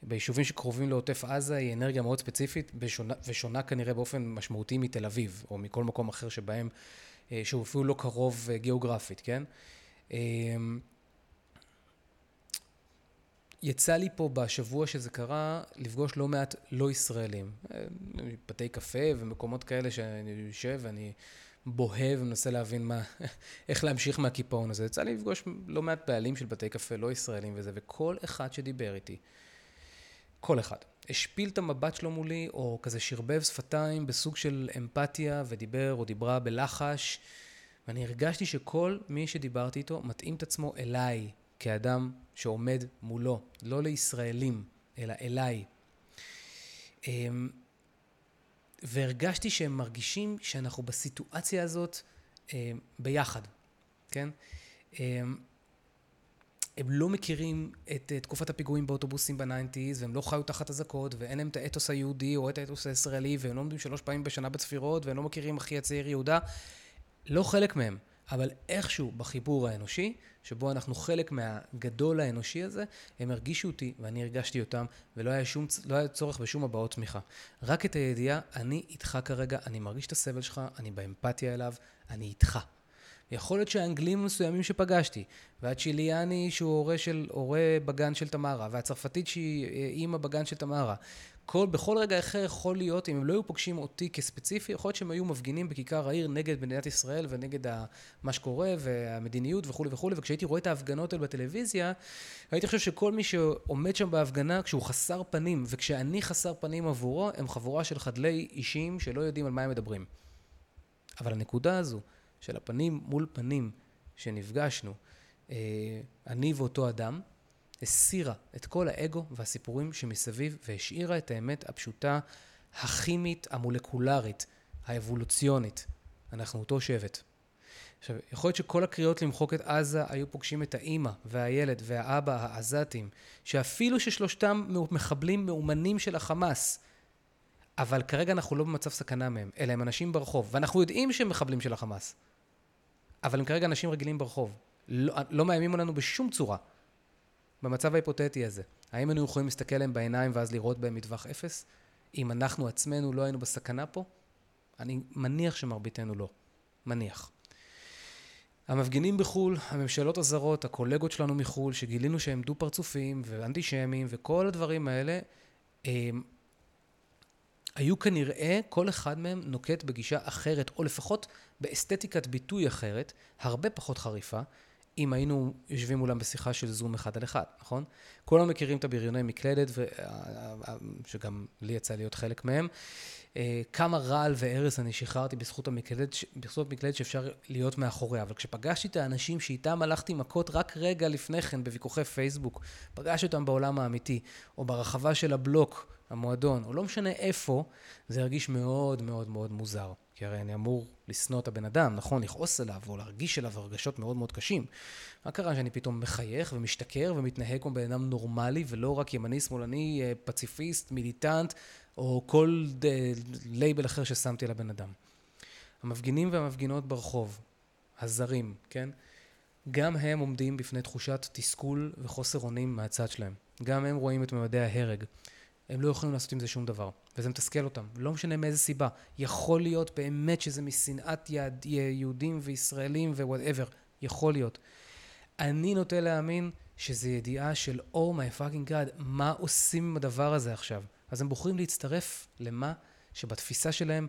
ביישובים שקרובים לעוטף עזה היא אנרגיה מאוד ספציפית, ושונה כנראה באופן משמעותי מתל אביב, או מכל מקום אחר שבהם, שהוא אפילו לא קרוב גיאוגרפית, כן? יצא לי פה בשבוע שזה קרה לפגוש לא מעט לא ישראלים, בתי קפה ומקומות כאלה שאני יושב ואני בוהה ומנסה להבין מה, איך להמשיך מהקיפאון הזה. יצא לי לפגוש לא מעט בעלים של בתי קפה לא ישראלים וזה, וכל אחד שדיבר איתי, כל אחד, השפיל את המבט שלו מולי או כזה שרבב שפתיים בסוג של אמפתיה ודיבר או דיברה בלחש, ואני הרגשתי שכל מי שדיברתי איתו מתאים את עצמו אליי, כאדם שעומד מולו, לא לישראלים, אלא אליי. והרגשתי שהם מרגישים שאנחנו בסיטואציה הזאת ביחד, כן? הם לא מכירים את תקופת הפיגועים באוטובוסים בניינטיז, והם לא חיו תחת הזקות, ואין להם את האתוס היהודי או את האתוס הישראלי, והם לא עומדים 3 פעמים בשנה בצפירות, והם לא מכירים אחי הצעיר יהודה. לא חלק מהם. אבל איכשהו בחיבור האנושי, שבו אנחנו חלק מהגדול האנושי הזה, הם הרגישו אותי ואני הרגשתי אותם, ולא היה, לא היה צורך בשום הבעות תמיכה. רק את הידיעה, אני איתך כרגע, אני מרגיש את הסבל שלך, אני באמפתיה אליו, אני איתך. יכול להיות שהאנגלים מסוימים שפגשתי, והצ'יליאני שהוא הורה בגן של תמרה, והצרפתית שהיא אימא בגן של תמרה, בכל רגע אחר יכול להיות, אם הם לא היו פוגשים אותי כספציפי, יכול להיות שהם היו מפגינים בכיכר העיר נגד מדינת ישראל ונגד מה שקורה והמדיניות וכו' וכו', וכשהייתי רואה את ההפגנות האלה בטלוויזיה, הייתי חושב שכל מי שעומד שם בהפגנה, כשהוא חסר פנים, וכשאני חסר פנים עבורו, הם חבורה של חדלי אישים שלא יודעים על מה הם מדברים. אבל הנקודה הזו, של הפנים מול פנים שנפגשנו, אני ואותו אדם, הסירה את כל האגו והסיפורים שמסביב, והשאירה את האמת הפשוטה, הכימית, המולקולרית, האבולוציונית. אנחנו אותו שבט. עכשיו, יכול להיות שכל הקריאות למחוק את עזה היו פוגשים את האמא והילד והאבא העזתים, שאפילו ששלושתם מחבלים מאומנים של החמאס, אבל כרגע אנחנו לא במצב סכנה מהם, אלא הם אנשים ברחוב, ואנחנו יודעים שהם מחבלים של החמאס, אבל הם כרגע אנשים רגילים ברחוב, לא מאיימים עלינו בשום צורה. במצב ההיפותטי הזה, האם אנו יכולים להסתכל להם בעיניים ואז לראות בהם מטווח אפס? אם אנחנו עצמנו לא היינו בסכנה פה? אני מניח שמרביתנו לא. מניח. המפגינים בחול, הממשלות הזרות, הקולגות שלנו מחול, שגילינו שהם דו פרצופים ואנטישמים וכל הדברים האלה, היו כנראה כל אחד מהם נוקט בגישה אחרת, או לפחות באסתטיקת ביטוי אחרת, הרבה פחות חריפה, אם היינו יושבים מולם בשיחה של זום 1 על 1, נכון? כולם מכירים את הבריוני מקלדת, שגם לי יצא להיות חלק מהם. כמה רעל וערס אני שחררתי בזכות המקלדת שאפשר להיות מאחוריה, אבל כשפגשתי את האנשים שאיתם הלכתי מכות רק רגע לפני כן בוויכוחי פייסבוק, פגשתי אותם בעולם האמיתי, או ברחבה של הבלוק, המועדון, או לא משנה איפה, זה הרגיש מאוד מאוד מאוד מוזר. כי הרי אני אמור לסנות את הבן אדם, נכון, לכעוס עליו או להרגיש עליו הרגשות מאוד מאוד קשים. מה קרה שאני פתאום מחייך ומשתכר ומתנהג כמו בן אדם נורמלי ולא רק ימני, שמאלני, פציפיסט, מיליטנט או כל לייבל אחר ששמתי על הבן אדם. המפגינים והמפגינות ברחוב, הזרים, כן? גם הם עומדים בפני תחושת תסכול וחוסר אונים מהצד שלהם. גם הם רואים את ממדי ההרג. הם לא יכולים לעשות עם זה שום דבר, וזה מתסכל אותם, לא משנה מאיזה סיבה, יכול להיות באמת שזה משנאת יהודים וישראלים ו-whatever, יכול להיות. אני נוטה להאמין שזה ידיעה של Oh my fucking God, מה עושים עם הדבר הזה עכשיו? אז הם בוחרים להצטרף למה שבתפיסה שלהם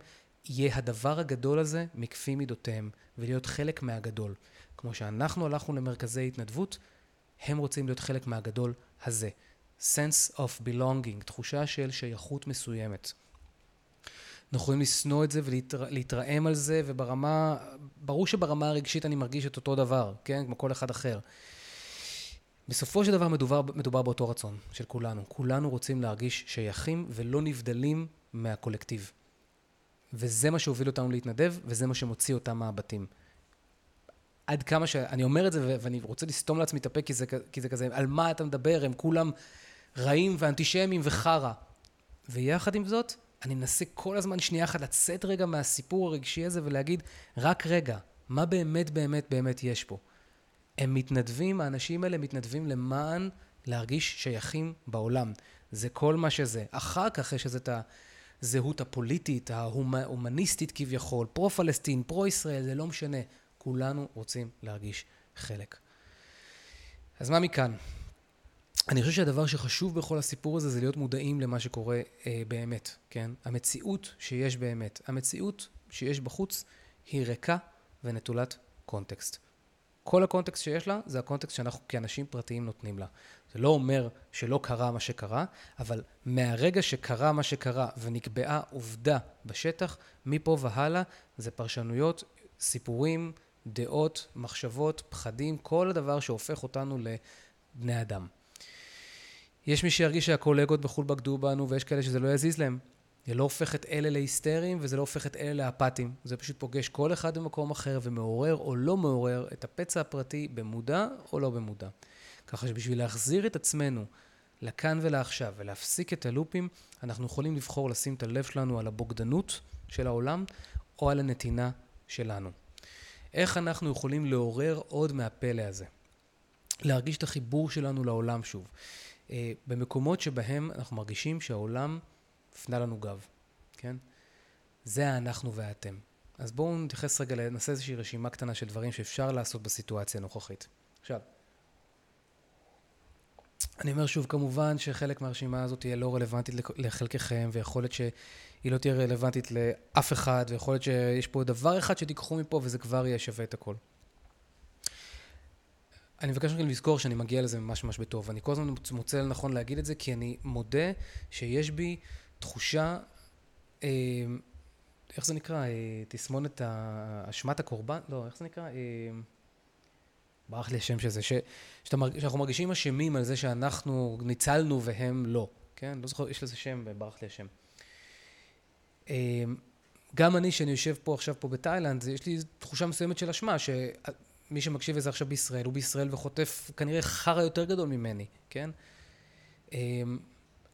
יהיה הדבר הגדול הזה מכפי מידותיהם, ולהיות חלק מהגדול. כמו שאנחנו הלכנו למרכזי התנדבות, הם רוצים להיות חלק מהגדול הזה. sense of belonging, תחושה של שייכות מסוימת. אנחנו יכולים לסנוע את זה ולהתרעם על זה, וברמה, ברור שברמה הרגשית אני מרגיש את אותו דבר, כן? כמו כל אחד אחר. בסופו של דבר מדובר באותו רצון של כולנו. כולנו רוצים להרגיש שייכים ולא נבדלים מהקולקטיב. וזה מה שהוביל אותנו להתנדב, וזה מה שמוציא אותם מהבתים. עד כמה שאני אומר את זה, ואני רוצה לסתום לעצמי את הפה, כי זה כזה, על מה אתה מדבר, הם כולם רעים ואנטישמים וחרה. ויחד עם זאת, אני מנסה כל הזמן שנייה אחת לצאת רגע מהסיפור הרגשי הזה, ולהגיד, רק רגע, מה באמת באמת באמת יש פה? הם מתנדבים, האנשים האלה מתנדבים למען להרגיש שייכים בעולם. זה כל מה שזה. אחר כך יש את הזהות הפוליטית, ההומניסטית כביכול, פרו-פלסטין, פרו-ישראל, זה לא משנה. כולנו רוצים להרגיש חלק. אז מה מכאן? אני חושב שהדבר שחשוב בכל הסיפור הזה זה להיות מודעים למה שקורה באמת, כן? המציאות שיש באמת, המציאות שיש בחוץ היא ריקה ונטולת קונטקסט. כל הקונטקסט שיש לה זה הקונטקסט שאנחנו כאנשים פרטיים נותנים לה. זה לא אומר שלא קרה מה שקרה, אבל מהרגע שקרה מה שקרה ונקבעה עובדה בשטח, מפה והלאה זה פרשנויות, סיפורים, דעות, מחשבות, פחדים, כל הדבר שהופך אותנו לבני אדם. יש מי שירגיש שהקולגות בחול בגדו בנו, ויש כאלה שזה לא יזיז להם. זה לא הופך את אלה להיסטריים, וזה לא הופך את אלה לאפתיים. זה פשוט פוגש כל אחד במקום אחר, ומעורר או לא מעורר את הפצע הפרטי במודע או לא במודע. ככה שבשביל להחזיר את עצמנו לכאן ולעכשיו, ולהפסיק את הלופים, אנחנו יכולים לבחור לשים את הלב שלנו על הבוגדנות של העולם, או על הנתינה שלנו. איך אנחנו יכולים לעורר עוד מהפלא הזה? להרגיש את החיבור שלנו לעולם שוב. במקומות שבהם אנחנו מרגישים שהעולם הפנה לנו גב, כן? זה אנחנו ואתם. אז בואו נתייחס רגע, נעשה איזושהי רשימה קטנה של דברים שאפשר לעשות בסיטואציה הנוכחית. עכשיו, אני אומר שוב, כמובן שחלק מהרשימה הזאת תהיה לא רלוונטית לחלקכם, ויכול להיות שהיא לא תהיה רלוונטית לאף אחד, ויכול להיות שיש פה דבר אחד שתיקחו מפה, וזה כבר יהיה שווה את הכל. אני מבקש מכם לזכור שאני מגיע לזה ממש ממש בטוב. אני כל הזמן מוצא לנכון להגיד את זה, כי אני מודה שיש בי תחושה, איך זה נקרא? תסמונת אשמת הקורבן? לא, איך זה נקרא? ברח לי השם שזה, שאנחנו מרגישים אשמים על זה שאנחנו ניצלנו והם לא, כן? לא זוכר, יש לזה שם, ברח לי השם. גם אני, שאני יושב פה עכשיו פה בתאילנד, יש לי תחושה מסוימת של אשמה, שמי שמקשיב לזה עכשיו בישראל, הוא בישראל וחוטף כנראה חרא יותר גדול ממני, כן?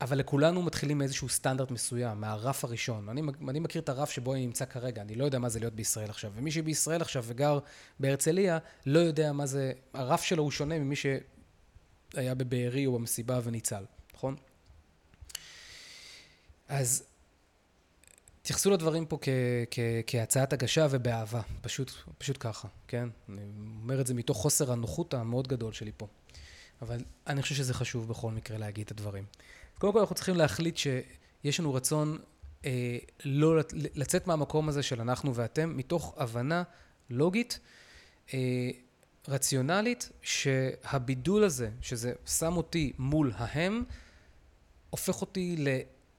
אבל לכולנו מתחילים מאיזשהו סטנדרט מסוים, מהרף הראשון. אני מכיר את הרף שבו אני נמצא כרגע, אני לא יודע מה זה להיות בישראל עכשיו. ומי שבישראל עכשיו וגר בהרצליה, לא יודע מה זה, הרף שלו הוא שונה ממי שהיה בבארי או במסיבה וניצל, נכון? אז תייחסו לדברים פה כהצעת הגשה ובאהבה, פשוט ככה, כן? אני אומר את זה מתוך חוסר הנוחות המאוד גדול שלי פה. אבל אני חושב שזה חשוב בכל מקרה להגיד את הדברים. קודם כל אנחנו צריכים להחליט שיש לנו רצון לא לצאת מהמקום הזה של אנחנו ואתם, מתוך הבנה לוגית, רציונלית, שהבידול הזה, שזה שם אותי מול ההם, הופך אותי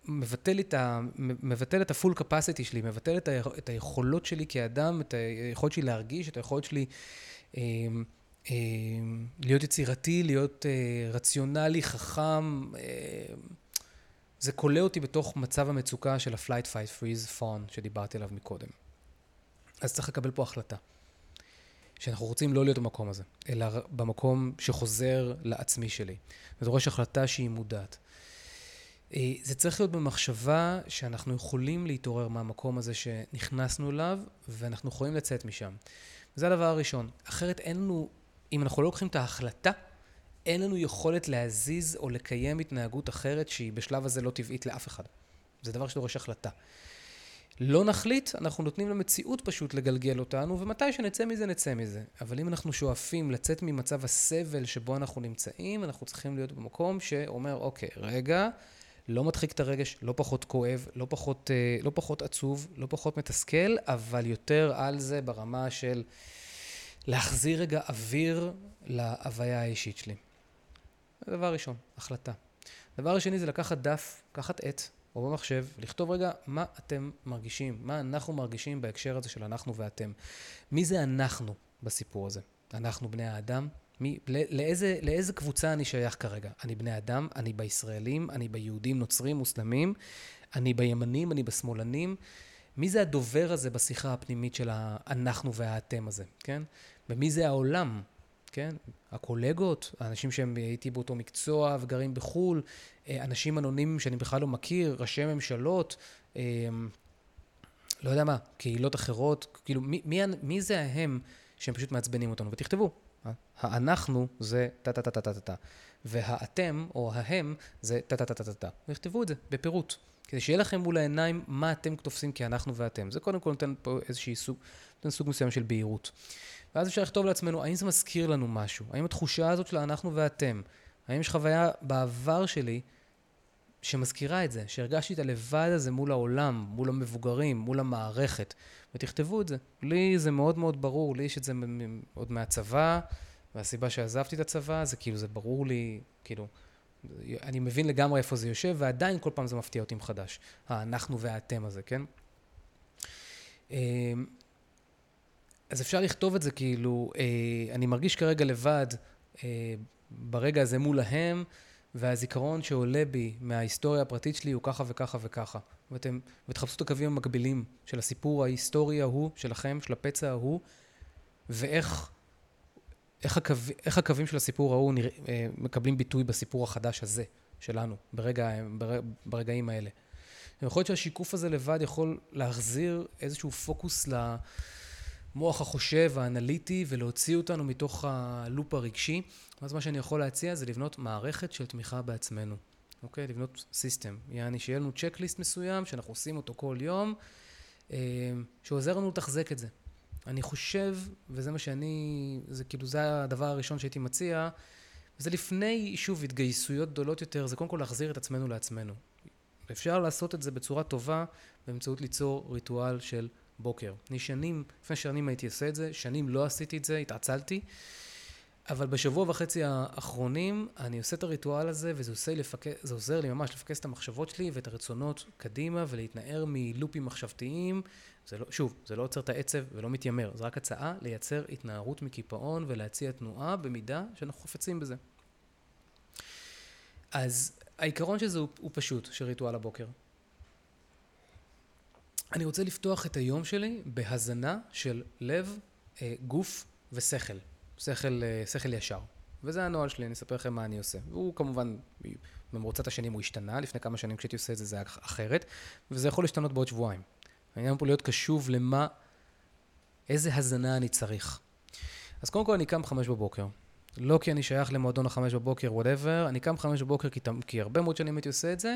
מבטל את הפול קפסיטי שלי, מבטל את היכולות שלי כאדם, את היכולת שלי להרגיש, את היכולת שלי להיות יצירתי, להיות רציונלי, חכם, זה קולה אותי בתוך מצב המצוקה של ה-flight, fight, freeze, fawn, שדיברתי עליו מקודם. אז צריך לקבל פה החלטה, שאנחנו רוצים לא להיות במקום הזה, אלא במקום שחוזר לעצמי שלי. זה דורש החלטה שהיא מודעת. זה צריך להיות במחשבה שאנחנו יכולים להתעורר מהמקום הזה שנכנסנו אליו, ואנחנו יכולים לצאת משם. זה הדבר הראשון. אחרת אין לנו, אם אנחנו לא לוקחים את ההחלטה, אין לנו יכולת להזיז או לקיים התנהגות אחרת שהיא בשלב הזה לא טבעית לאף אחד. זה דבר שדורש החלטה. לא נחליט, אנחנו נותנים למציאות פשוט לגלגל אותנו, ומתי שנצא מזה, נצא מזה. אבל אם אנחנו שואפים לצאת ממצב הסבל שבו אנחנו נמצאים, אנחנו צריכים להיות במקום שאומר, אוקיי, רגע, לא מדחיק את הרגש, לא פחות כואב, לא פחות עצוב, לא פחות מתסכל, אבל יותר על זה ברמה של להחזיר רגע אוויר להוויה האישית שלי. זה דבר ראשון, החלטה. דבר השני זה לקחת דף, לקחת עט או במחשב, לכתוב רגע מה אתם מרגישים, מה אנחנו מרגישים בהקשר הזה של אנחנו ואתם. מי זה אנחנו בסיפור הזה? אנחנו בני האדם, לאיזה קבוצה אני שייך כרגע? אני בני אדם, אני בישראלים, אני ביהודים, נוצרים, מוסלמים, אני בימנים, אני בשמאלנים. מי זה הדובר הזה בשיחה הפנימית של אנחנו והאתם הזה, כן? ומי זה העולם, כן? הקולגות, האנשים שהם הייתי באותו מקצוע וגרים בחול, אנשים אנונימיים שאני בכלל לא מכיר, ראשי ממשלות, לא יודע מה, קהילות אחרות, כאילו, מי זה ההם שהם פשוט מעצבנים אותנו? ותכתבו, האנחנו זה טה-טה-טה-טה-טה-טה, והאתם או ההם זה טה-טה-טה-טה-טה. וכתבו את זה בפירוט, כדי שיהיה לכם מול העיניים מה אתם תופסים כאנחנו ואתם. זה קודם כל נותן פה איזשהו סוג מסוים של בהירות. ואז אפשר לכתוב לעצמנו, האם זה מזכיר לנו משהו? האם התחושה הזאת של אנחנו ואתם? האם יש חוויה בעבר שלי שמזכירה את זה, שהרגשתי את הלבד הזה מול העולם, מול המבוגרים, מול המערכת, ותכתבו את זה. לי זה מאוד מאוד ברור, לי יש את זה עוד מהצבא, והסיבה שעזבתי את הצבא, זה כאילו, זה ברור לי, כאילו, אני מבין לגמרי איפה זה יושב, ועדיין כל פעם זה מפתיע אותי מחדש. אנחנו והאתם הזה, כן? אז אפשר לכתוב את זה כאילו, אני מרגיש כרגע לבד, ברגע הזה מול להם, והזיכרון שעולה בי מההיסטוריה הפרטית שלי הוא ככה וככה וככה. ותחפשו את הקווים המקבילים של הסיפור ההיסטורי ההוא, שלכם, של הפצע ההוא, ואיך הקווים של הסיפור ההוא מקבלים ביטוי בסיפור החדש הזה שלנו, ברגעים האלה. יכול להיות שהשיקוף הזה לבד יכול להחזיר איזשהו פוקוס מוח החושב, האנליטי, ולהוציא אותנו מתוך הלופ הרגשי. אז מה שאני יכול להציע זה לבנות מערכת של תמיכה בעצמנו. אוקיי? לבנות סיסטם. יעני, שיהיה לנו צ'קליסט מסוים, שאנחנו עושים אותו כל יום, שעוזר לנו לתחזק את זה. אני חושב, וזה מה שאני, זה כאילו, זה הדבר הראשון שהייתי מציע, וזה לפני שוב התגייסויות גדולות יותר, זה קודם כל להחזיר את עצמנו לעצמנו. אפשר לעשות את זה בצורה טובה, באמצעות ליצור ריטואל של בוקר. אני שנים, לפני שנים הייתי עושה את זה, שנים לא עשיתי את זה, התעצלתי, אבל בשבוע וחצי האחרונים אני עושה את הריטואל הזה, וזה עוזר לי ממש לפקס את המחשבות שלי ואת הרצונות קדימה, ולהתנער מלופים מחשבתיים. שוב, זה לא עוצר את העצב ולא מתיימר, זה רק הצעה לייצר התנערות מקיפאון ולהציע תנועה במידה שאנחנו חופצים בזה. אז העיקרון של זה הוא פשוט, של ריטואל הבוקר. אני רוצה לפתוח את היום שלי בהזנה של לב, גוף ושכל. שכל ישר. וזה הנוהל שלי, אני אספר לכם מה אני עושה. והוא כמובן, במרוצת השנים הוא השתנה, לפני כמה שנים כשאתי עושה את זה, זה היה אחרת, וזה יכול להשתנות בעוד שבועיים. אני אמור פה להיות קשוב למה, איזה הזנה אני צריך. אז קודם כל אני קם 5 בבוקר. לא כי אני שייך למועדון ה5 בבוקר, whatever, אני קם 5 בבוקר כי הרבה מאוד שנים הייתי עושה את זה.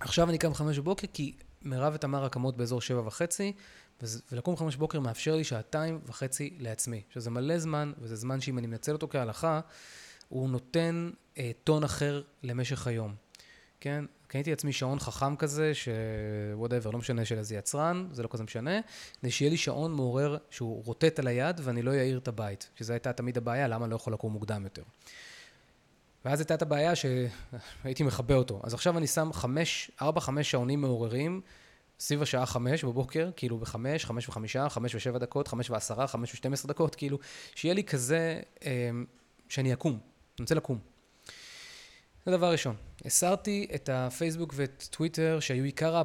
עכשיו אני קם 5 בבוקר כי מירב ותמר הקמות באזור 7:30, ולקום 5 בבוקר מאפשר לי 2.5 שעות לעצמי, שזה מלא זמן, וזה זמן שאם אני מנצל אותו כהלכה, הוא נותן טון אחר למשך היום. כן? קניתי לעצמי שעון חכם כזה, whatever, לא משנה של איזה יצרן, זה לא כזה משנה, זה שיהיה לי שעון מעורר שהוא רוטט על היד, ואני לא יעיר את הבית, שזו הייתה תמיד הבעיה, למה לא יכול לקום מוקדם יותר. ואז הייתה את הבעיה שהייתי מחבא אותו. אז עכשיו אני שם 4-5 שעונים מעוררים, סביב השעה 5 בבוקר, כאילו ב-5, 5:05, 5:07 דקות, 5:10, 5:12 דקות, כאילו, שיהיה לי כזה שאני אקום, אני רוצה לקום. זה דבר ראשון. הסרתי את הפייסבוק ואת טוויטר, שהיו עיקר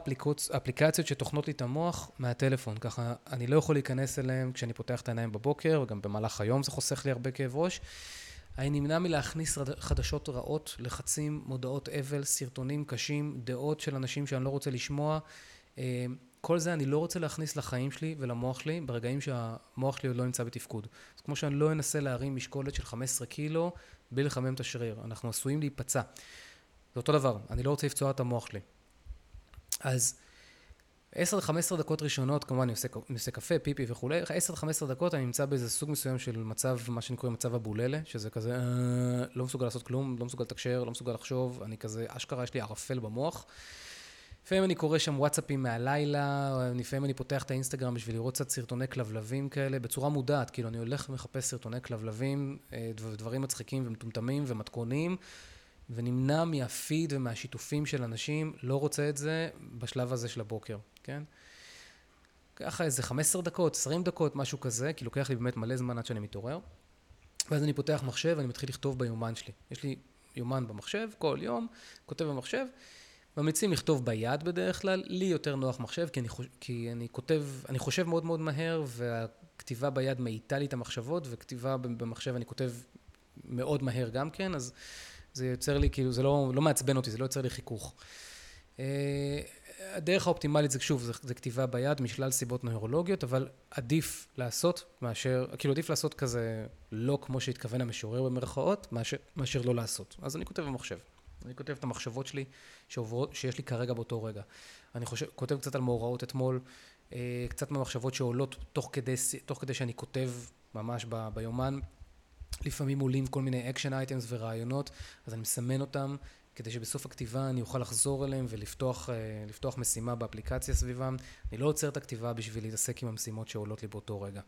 האפליקציות שתוכנות לי את המוח מהטלפון. ככה אני לא יכול להיכנס אליהם כשאני פותח את העיניים בבוקר, וגם במהלך היום זה חוסך לי הרבה כאב ראש. אני נמנע מלהכניס חדשות רעות, לחצים, מודעות אבל, סרטונים קשים, דעות של אנשים שאני לא רוצה לשמוע. כל זה אני לא רוצה להכניס לחיים שלי ולמוח שלי, ברגעים שהמוח שלי עוד לא נמצא בתפקוד. אז כמו שאני לא אנסה להרים משקולת של 15 קילו, בלי לחמם את השריר. אנחנו עשויים להיפצע. זה אותו דבר, אני לא רוצה לפצוע את המוח שלי. אז 10-15 דקות ראשונות, כמובן אני עושה קפה, פיפי וכו', 10-15 דקות אני נמצא באיזה סוג מסוים של מצב, מה שאני קורא מצב הבוללה, שזה כזה, לא מסוגל לעשות כלום, לא מסוגל לתקשר, לא מסוגל לחשוב, אני כזה, אשכרה, יש לי ערפל במוח. לפעמים אני קורא שם וואטסאפים מהלילה, לפעמים אני פותח את האינסטגרם בשביל לראות קצת סרטוני כלבלבים כאלה, בצורה מודעת, כאילו אני הולך ומחפש סרטוני כלבלבים, דברים מצחיקים ומטומטמים ומתכונים, ונמנע מהפיד ומהשיתופים של אנשים, לא רוצה את זה בשלב הזה של הבוקר, כן? ככה איזה 15 דקות, 20 דקות, משהו כזה, כי לוקח לי באמת מלא זמן עד שאני מתעורר. ואז אני פותח מחשב, אני מתחיל לכתוב ביומן שלי. יש לי יומן במחשב, כל יום, כותב במחשב, ממליצים לכתוב ביד בדרך כלל, לי יותר נוח מחשב, כי אני כותב, אני חושב מאוד מאוד מהר, והכתיבה ביד מעיטה לי את המחשבות, וכתיבה במחשב אני כותב מאוד מהר גם כן, אז זה יוצר לי, כאילו, זה לא מעצבן אותי, זה לא יוצר לי חיכוך. הדרך האופטימלית זה, שוב, זה כתיבה ביד, משלל סיבות נוירולוגיות, אבל עדיף לעשות מאשר, כאילו עדיף לעשות כזה לא כמו שהתכוון המשורר במרכאות, מאשר לא לעשות. אז אני כותב במחשב. אני כותב את המחשבות שלי שיש לי כרגע באותו רגע. אני כותב קצת על מאורעות אתמול, קצת מהמחשבות שעולות תוך כדי שאני כותב ממש ביומן. לפעמים עולים כל מיני אקשן אייטמס ורעיונות, אז אני מסמן אותם, כדי שבסוף הכתיבה אני אוכל לחזור אליהם ולפתוח משימה באפליקציה סביבם. אני לא עוצר את הכתיבה בשביל להתעסק עם המשימות שעולות לי באותו רגע.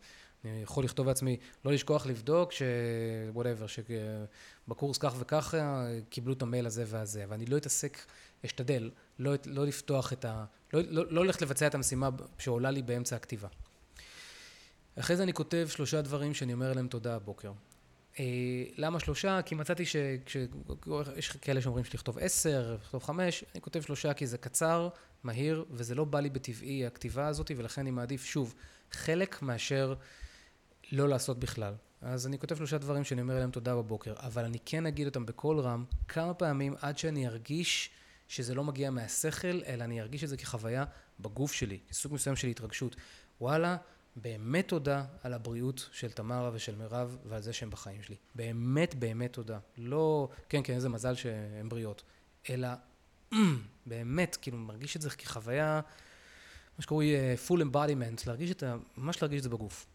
אני יכול לכתוב לעצמי, לא לשכוח לבדוק שבקורס כך וכך קיבלו את המייל הזה והזה, ואני לא אתעסק, אשתדל, לא לפתוח את ה... לא הולך לבצע את המשימה שעולה לי באמצע הכתיבה. אחרי זה אני כותב 3 דברים שאני אומר להם תודה הבוקר. למה 3? כי מצאתי יש כאלה שאומרים שתכתוב 10, תכתוב 5, אני כותב 3 כי זה קצר, מהיר, וזה לא בא לי בטבעי הכתיבה הזאת, ולכן אני מעדיף שוב חלק מאשר לא לעשות בכלל. אז אני כותב 3 דברים שאני אומר להם תודה בבוקר, אבל אני כן אגיד אותם בכל רם, כמה פעמים עד שאני ארגיש שזה לא מגיע מהשכל, אלא אני ארגיש את זה כחוויה בגוף שלי, כסוג מסוים של התרגשות. וואלה, באמת תודה על הבריאות של תמרה ושל מירב ועל זה שהם בחיים שלי. באמת, באמת תודה. לא, כן, איזה מזל שהן בריאות. אלא, באמת, כאילו, מרגיש את זה כחוויה, מה שקוראים full embodiment, ממש להרגיש את זה בגוף.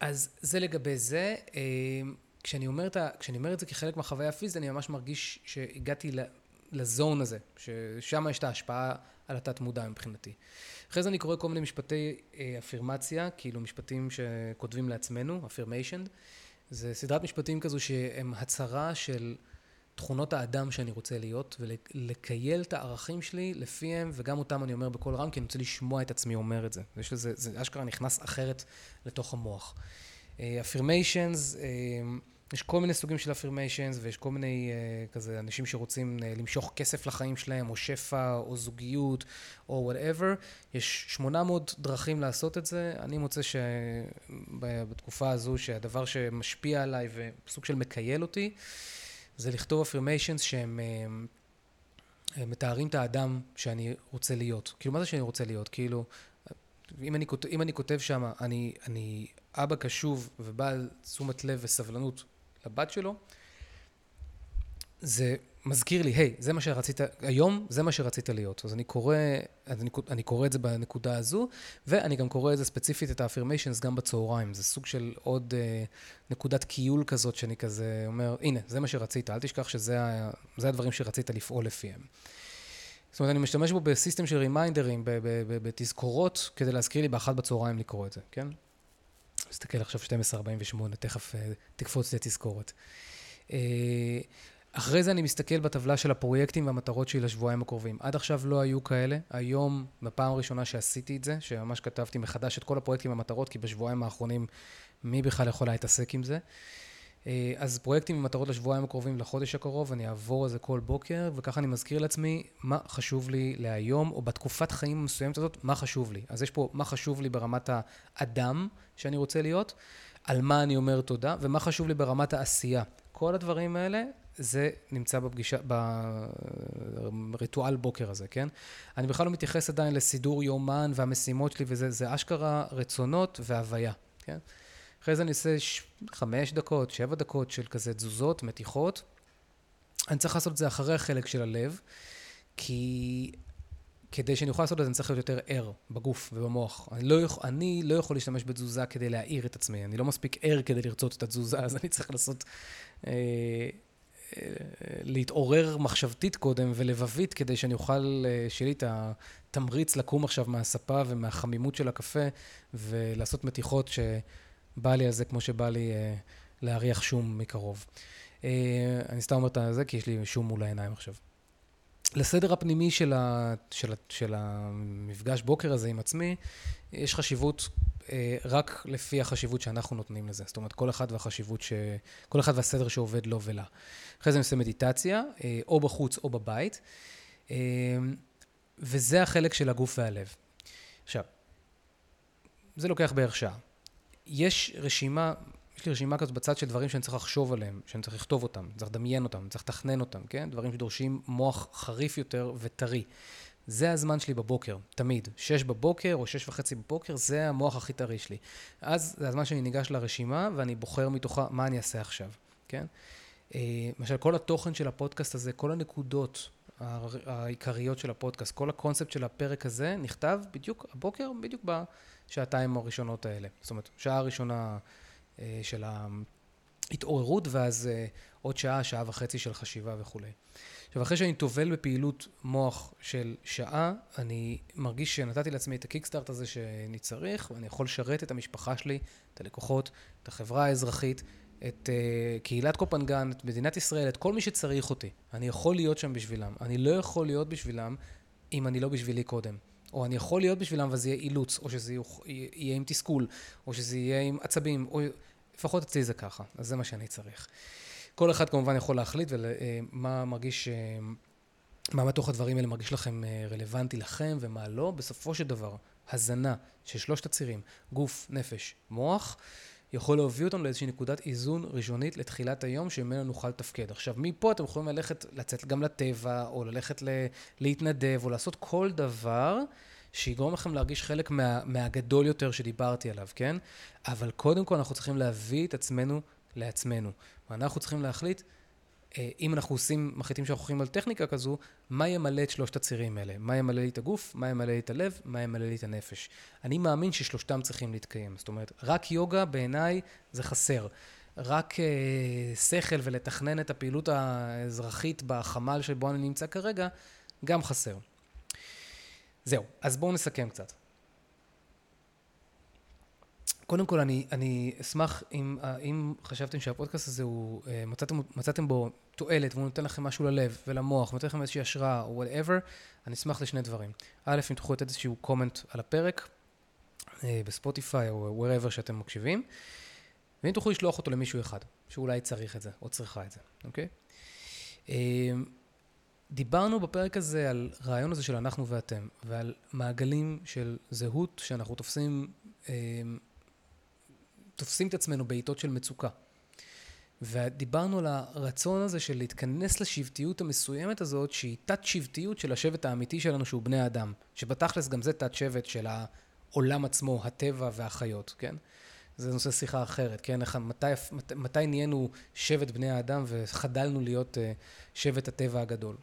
אז זה לגבי זה. כשאני אומר את זה כחלק מהחוויה הפיזית, אני ממש מרגיש שהגעתי לזון הזה, ששם יש את ההשפעה על התת מודע מבחינתי. אחרי זה אני קורא כל מיני משפטי אפירמציה, כאילו משפטים שכותבים לעצמנו, affirmation. זה סדרת משפטים כזו שהם הצהרה של תכונות האדם שאני רוצה להיות, ולקייל את הערכים שלי לפיהם, וגם אותם אני אומר בכל רם, כי אני רוצה לשמוע את עצמי אומר את זה. יש לזה, זה אשכרה נכנס אחרת לתוך המוח. affirmations, יש כל מיני סוגים של affirmations, ויש כל מיני כזה אנשים שרוצים למשוך כסף לחיים שלהם, או שפע, או זוגיות, או whatever. יש 800 דרכים לעשות את זה. אני מוצא שבתקופה הזו שהדבר שמשפיע עליי וסוג של מקייל אותי, זה לכתוב affirmations שהם מתארים את האדם שאני רוצה להיות. כאילו, מה זה שאני רוצה להיות? כאילו, אם אני כותב שם, אני אבא קשוב ובעל תשומת לב וסבלנות לבת שלו, זה מזכיר לי, היי, זה מה שרצית, היום זה מה שרצית להיות. אז אני קורא את זה בנקודה הזו, ואני גם קורא את זה ספציפית, את ה-affirmations גם בצהריים. זה סוג של עוד נקודת קיול כזאת, שאני כזה אומר, הנה, זה מה שרצית, אל תשכח שזה הדברים שרצית לפעול לפיהם. זאת אומרת, אני משתמש בו בסיסטם של רימיינדרים, בתזכורות, כדי להזכיר לי באחת בצהריים לקרוא את זה, כן? מסתכל עכשיו 12:48, תכף תקפוץ לתזכורת. אחרי זה אני מסתכל בטבלה של הפרויקטים והמטרות שלי לשבועיים הקרובים. עד עכשיו לא היו כאלה. היום, בפעם הראשונה שעשיתי את זה, שממש כתבתי מחדש את כל הפרויקטים והמטרות, כי בשבועיים האחרונים מי בכלל יכול להתעסק עם זה. אז פרויקטים ומטרות לשבועיים הקרובים לחודש הקרוב, אני אעבור על זה כל בוקר, וככה אני מזכיר לעצמי מה חשוב לי להיום, או בתקופת חיים מסוימת הזאת, מה חשוב לי. אז יש פה מה חשוב לי ברמת האדם שאני רוצה להיות, על מה אני אומר תודה, ומה חשוב לי ברמת העשייה. כל הדברים האלה, זה נמצא בפגישה, בריטואל בוקר הזה, כן? אני בכלל לא מתייחס עדיין לסידור יומן והמשימות שלי, וזה אשכרה רצונות והוויה, כן? אחרי זה אני עושה 5 דקות, 7 דקות של כזה תזוזות, מתיחות. אני צריך לעשות את זה אחרי החלק של הלב, כי כדי שאני אוכל לעשות את זה, אני צריך להיות יותר ער בגוף ובמוח. אני לא יכול להשתמש בתזוזה כדי להעיר את עצמי. אני לא מספיק ער כדי לרצות את התזוזה, אז אני צריך לעשות, להתעורר מחשבתית קודם ולבבית, כדי שאני אוכל, שיהיה לי את התמריץ לקום עכשיו מהספה ומהחמימות של הקפה, ולעשות מתיחות בא לי על זה כמו שבא לי להריח שום מקרוב. אני סתם אומרת על זה, כי יש לי שום מול העיניים עכשיו. לסדר הפנימי של המפגש בוקר הזה עם עצמי, יש חשיבות רק לפי החשיבות שאנחנו נותנים לזה. זאת אומרת, כל אחד והחשיבות כל אחד והסדר שעובד לו ולה. אחרי זה נעשה מדיטציה, או בחוץ או בבית, וזה החלק של הגוף והלב. עכשיו, זה לוקח בערך שעה. יש לי רשימה כזאת בצד של דברים שאני צריך לחשוב עליהם, שאני צריך לכתוב אותם, צריך לדמיין אותם, צריך לתכנן אותם, כן? דברים שדורשים מוח חריף יותר וטרי. זה הזמן שלי בבוקר, תמיד. 6 בבוקר או 6:30 בבוקר, זה המוח הכי טרי שלי. אז זה הזמן שאני ניגש לרשימה ואני בוחר מתוכה מה אני אעשה עכשיו, כן? למשל, כל התוכן של הפודקאסט הזה, כל הנקודות העיקריות של הפודקאסט, כל הקונספט של הפרק הזה נכתב בדיוק הבוקר, בדיוק בשעתיים הראשונות האלה. זאת אומרת, שעה הראשונה של ההתעוררות, ואז עוד שעה, שעה וחצי של חשיבה וכו'. עכשיו, אחרי שאני תובל בפעילות מוח של שעה, אני מרגיש שנתתי לעצמי את הקיקסטארט הזה שאני צריך, ואני יכול לשרת את המשפחה שלי, את הלקוחות, את החברה האזרחית, את קהילת קופנגן, את מדינת ישראל, את כל מי שצריך אותי. אני יכול להיות שם בשבילם. אני לא יכול להיות בשבילם אם אני לא בשבילי קודם. או אני יכול להיות בשבילם וזה יהיה אילוץ, או שזה יהיה עם תסכול, או שזה יהיה עם עצבים, או לפחות אצלי זה ככה. אז זה מה שאני צריך. כל אחד כמובן יכול להחליט ומה מרגיש, מה מתוך הדברים האלה מרגיש לכם רלוונטי לכם ומה לא. בסופו של דבר, הזנה של 3 הצירים, גוף, נפש, מוח, יכול להביא אותנו לאיזושהי נקודת איזון ראשונית לתחילת היום שממנו נוכל לתפקד. עכשיו, מפה אתם יכולים לצאת גם לטבע, או ללכת להתנדב, או לעשות כל דבר שיגרום לכם להרגיש חלק מהגדול יותר שדיברתי עליו, כן? אבל קודם כל אנחנו צריכים להביא את עצמנו לעצמנו. ואנחנו צריכים להחליט, אם אנחנו מחליטים שאנחנו הולכים על טכניקה כזו, מה ימלא את 3 הצירים האלה? מה ימלא לי את הגוף? מה ימלא לי את הלב? מה ימלא לי את הנפש? אני מאמין ש3ם צריכים להתקיים. זאת אומרת, רק יוגה בעיניי זה חסר. רק שכל ולתכנן את הפעילות האזרחית בחמ"ל שבו אני נמצא כרגע, גם חסר. זהו, אז בואו נסכם קצת. קודם כל, אני אשמח אם חשבתם שהפודקאסט הזה הוא, מצאתם בו תועלת, והוא נותן לכם משהו ללב ולמוח, נותן לכם איזושהי השראה או whatever, אני אשמח לשני דברים. א', אם תוכלו לתת איזשהו קומנט על הפרק, בספוטיפיי או wherever שאתם מקשיבים, ואם תוכלו לשלוח אותו למישהו אחד, שאולי צריך את זה או צריכה את זה, אוקיי? דיברנו בפרק הזה על רעיון הזה של אנחנו ואתם, ועל מעגלים של זהות שאנחנו תופסים את עצמנו בעיתות של מצוקה. ודיברנו על הרצון הזה של להתכנס לשבטיות המסוימת הזאת, שהיא תת שבטיות של השבט האמיתי שלנו, שהוא בני האדם, שבתכלס גם זה תת שבט של העולם עצמו, הטבע והחיות, כן? זה נושא שיחה אחרת, כן? מתי נהיינו שבט בני האדם וחדלנו להיות שבט הטבע הגדול?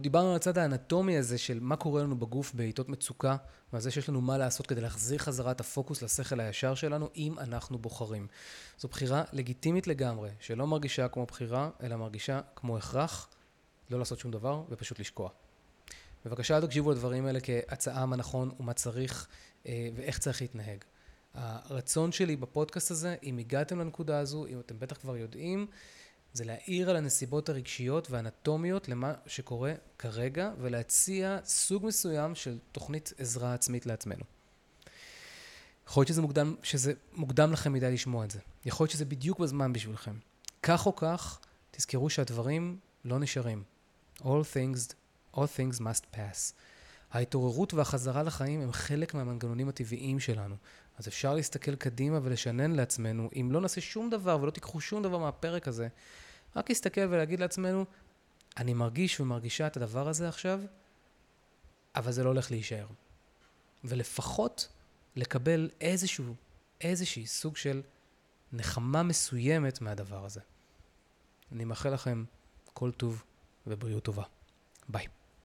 דיברנו על הצד האנטומי הזה של מה קורה לנו בגוף בעיתות מצוקה, ועל זה שיש לנו מה לעשות כדי להחזיר חזרה את הפוקוס לשכל הישר שלנו, אם אנחנו בוחרים. זו בחירה לגיטימית לגמרי, שלא מרגישה כמו בחירה, אלא מרגישה כמו הכרח, לא לעשות שום דבר ופשוט לשקוע. בבקשה, אל תקשיבו לדברים האלה כהצעה מה נכון ומה צריך ואיך צריך להתנהג. הרצון שלי בפודקאסט הזה, אם הגעתם לנקודה הזו, אם אתם בטח כבר יודעים, זה להעיר על הנסיבות הרגשיות והאנטומיות למה שקורה כרגע, ולהציע סוג מסוים של תוכנית עזרה עצמית לעצמנו. יכול להיות שזה מוקדם לכם מדי לשמוע את זה. יכול להיות שזה בדיוק בזמן בשבילכם. כך או כך, תזכרו שהדברים לא נשארים. All things must pass. ההתעוררות והחזרה לחיים הם חלק מהמנגנונים הטבעיים שלנו. אז אפשר להסתכל קדימה ולשנן לעצמנו, אם לא נעשה שום דבר ולא תיקחו שום דבר מהפרק הזה, רק להסתכל ולהגיד לעצמנו, אני מרגיש ומרגישה את הדבר הזה עכשיו, אבל זה לא הולך להישאר. ולפחות לקבל איזושהי סוג של נחמה מסוימת מהדבר הזה. אני מאחל לכם כל טוב ובריאות טובה. ביי.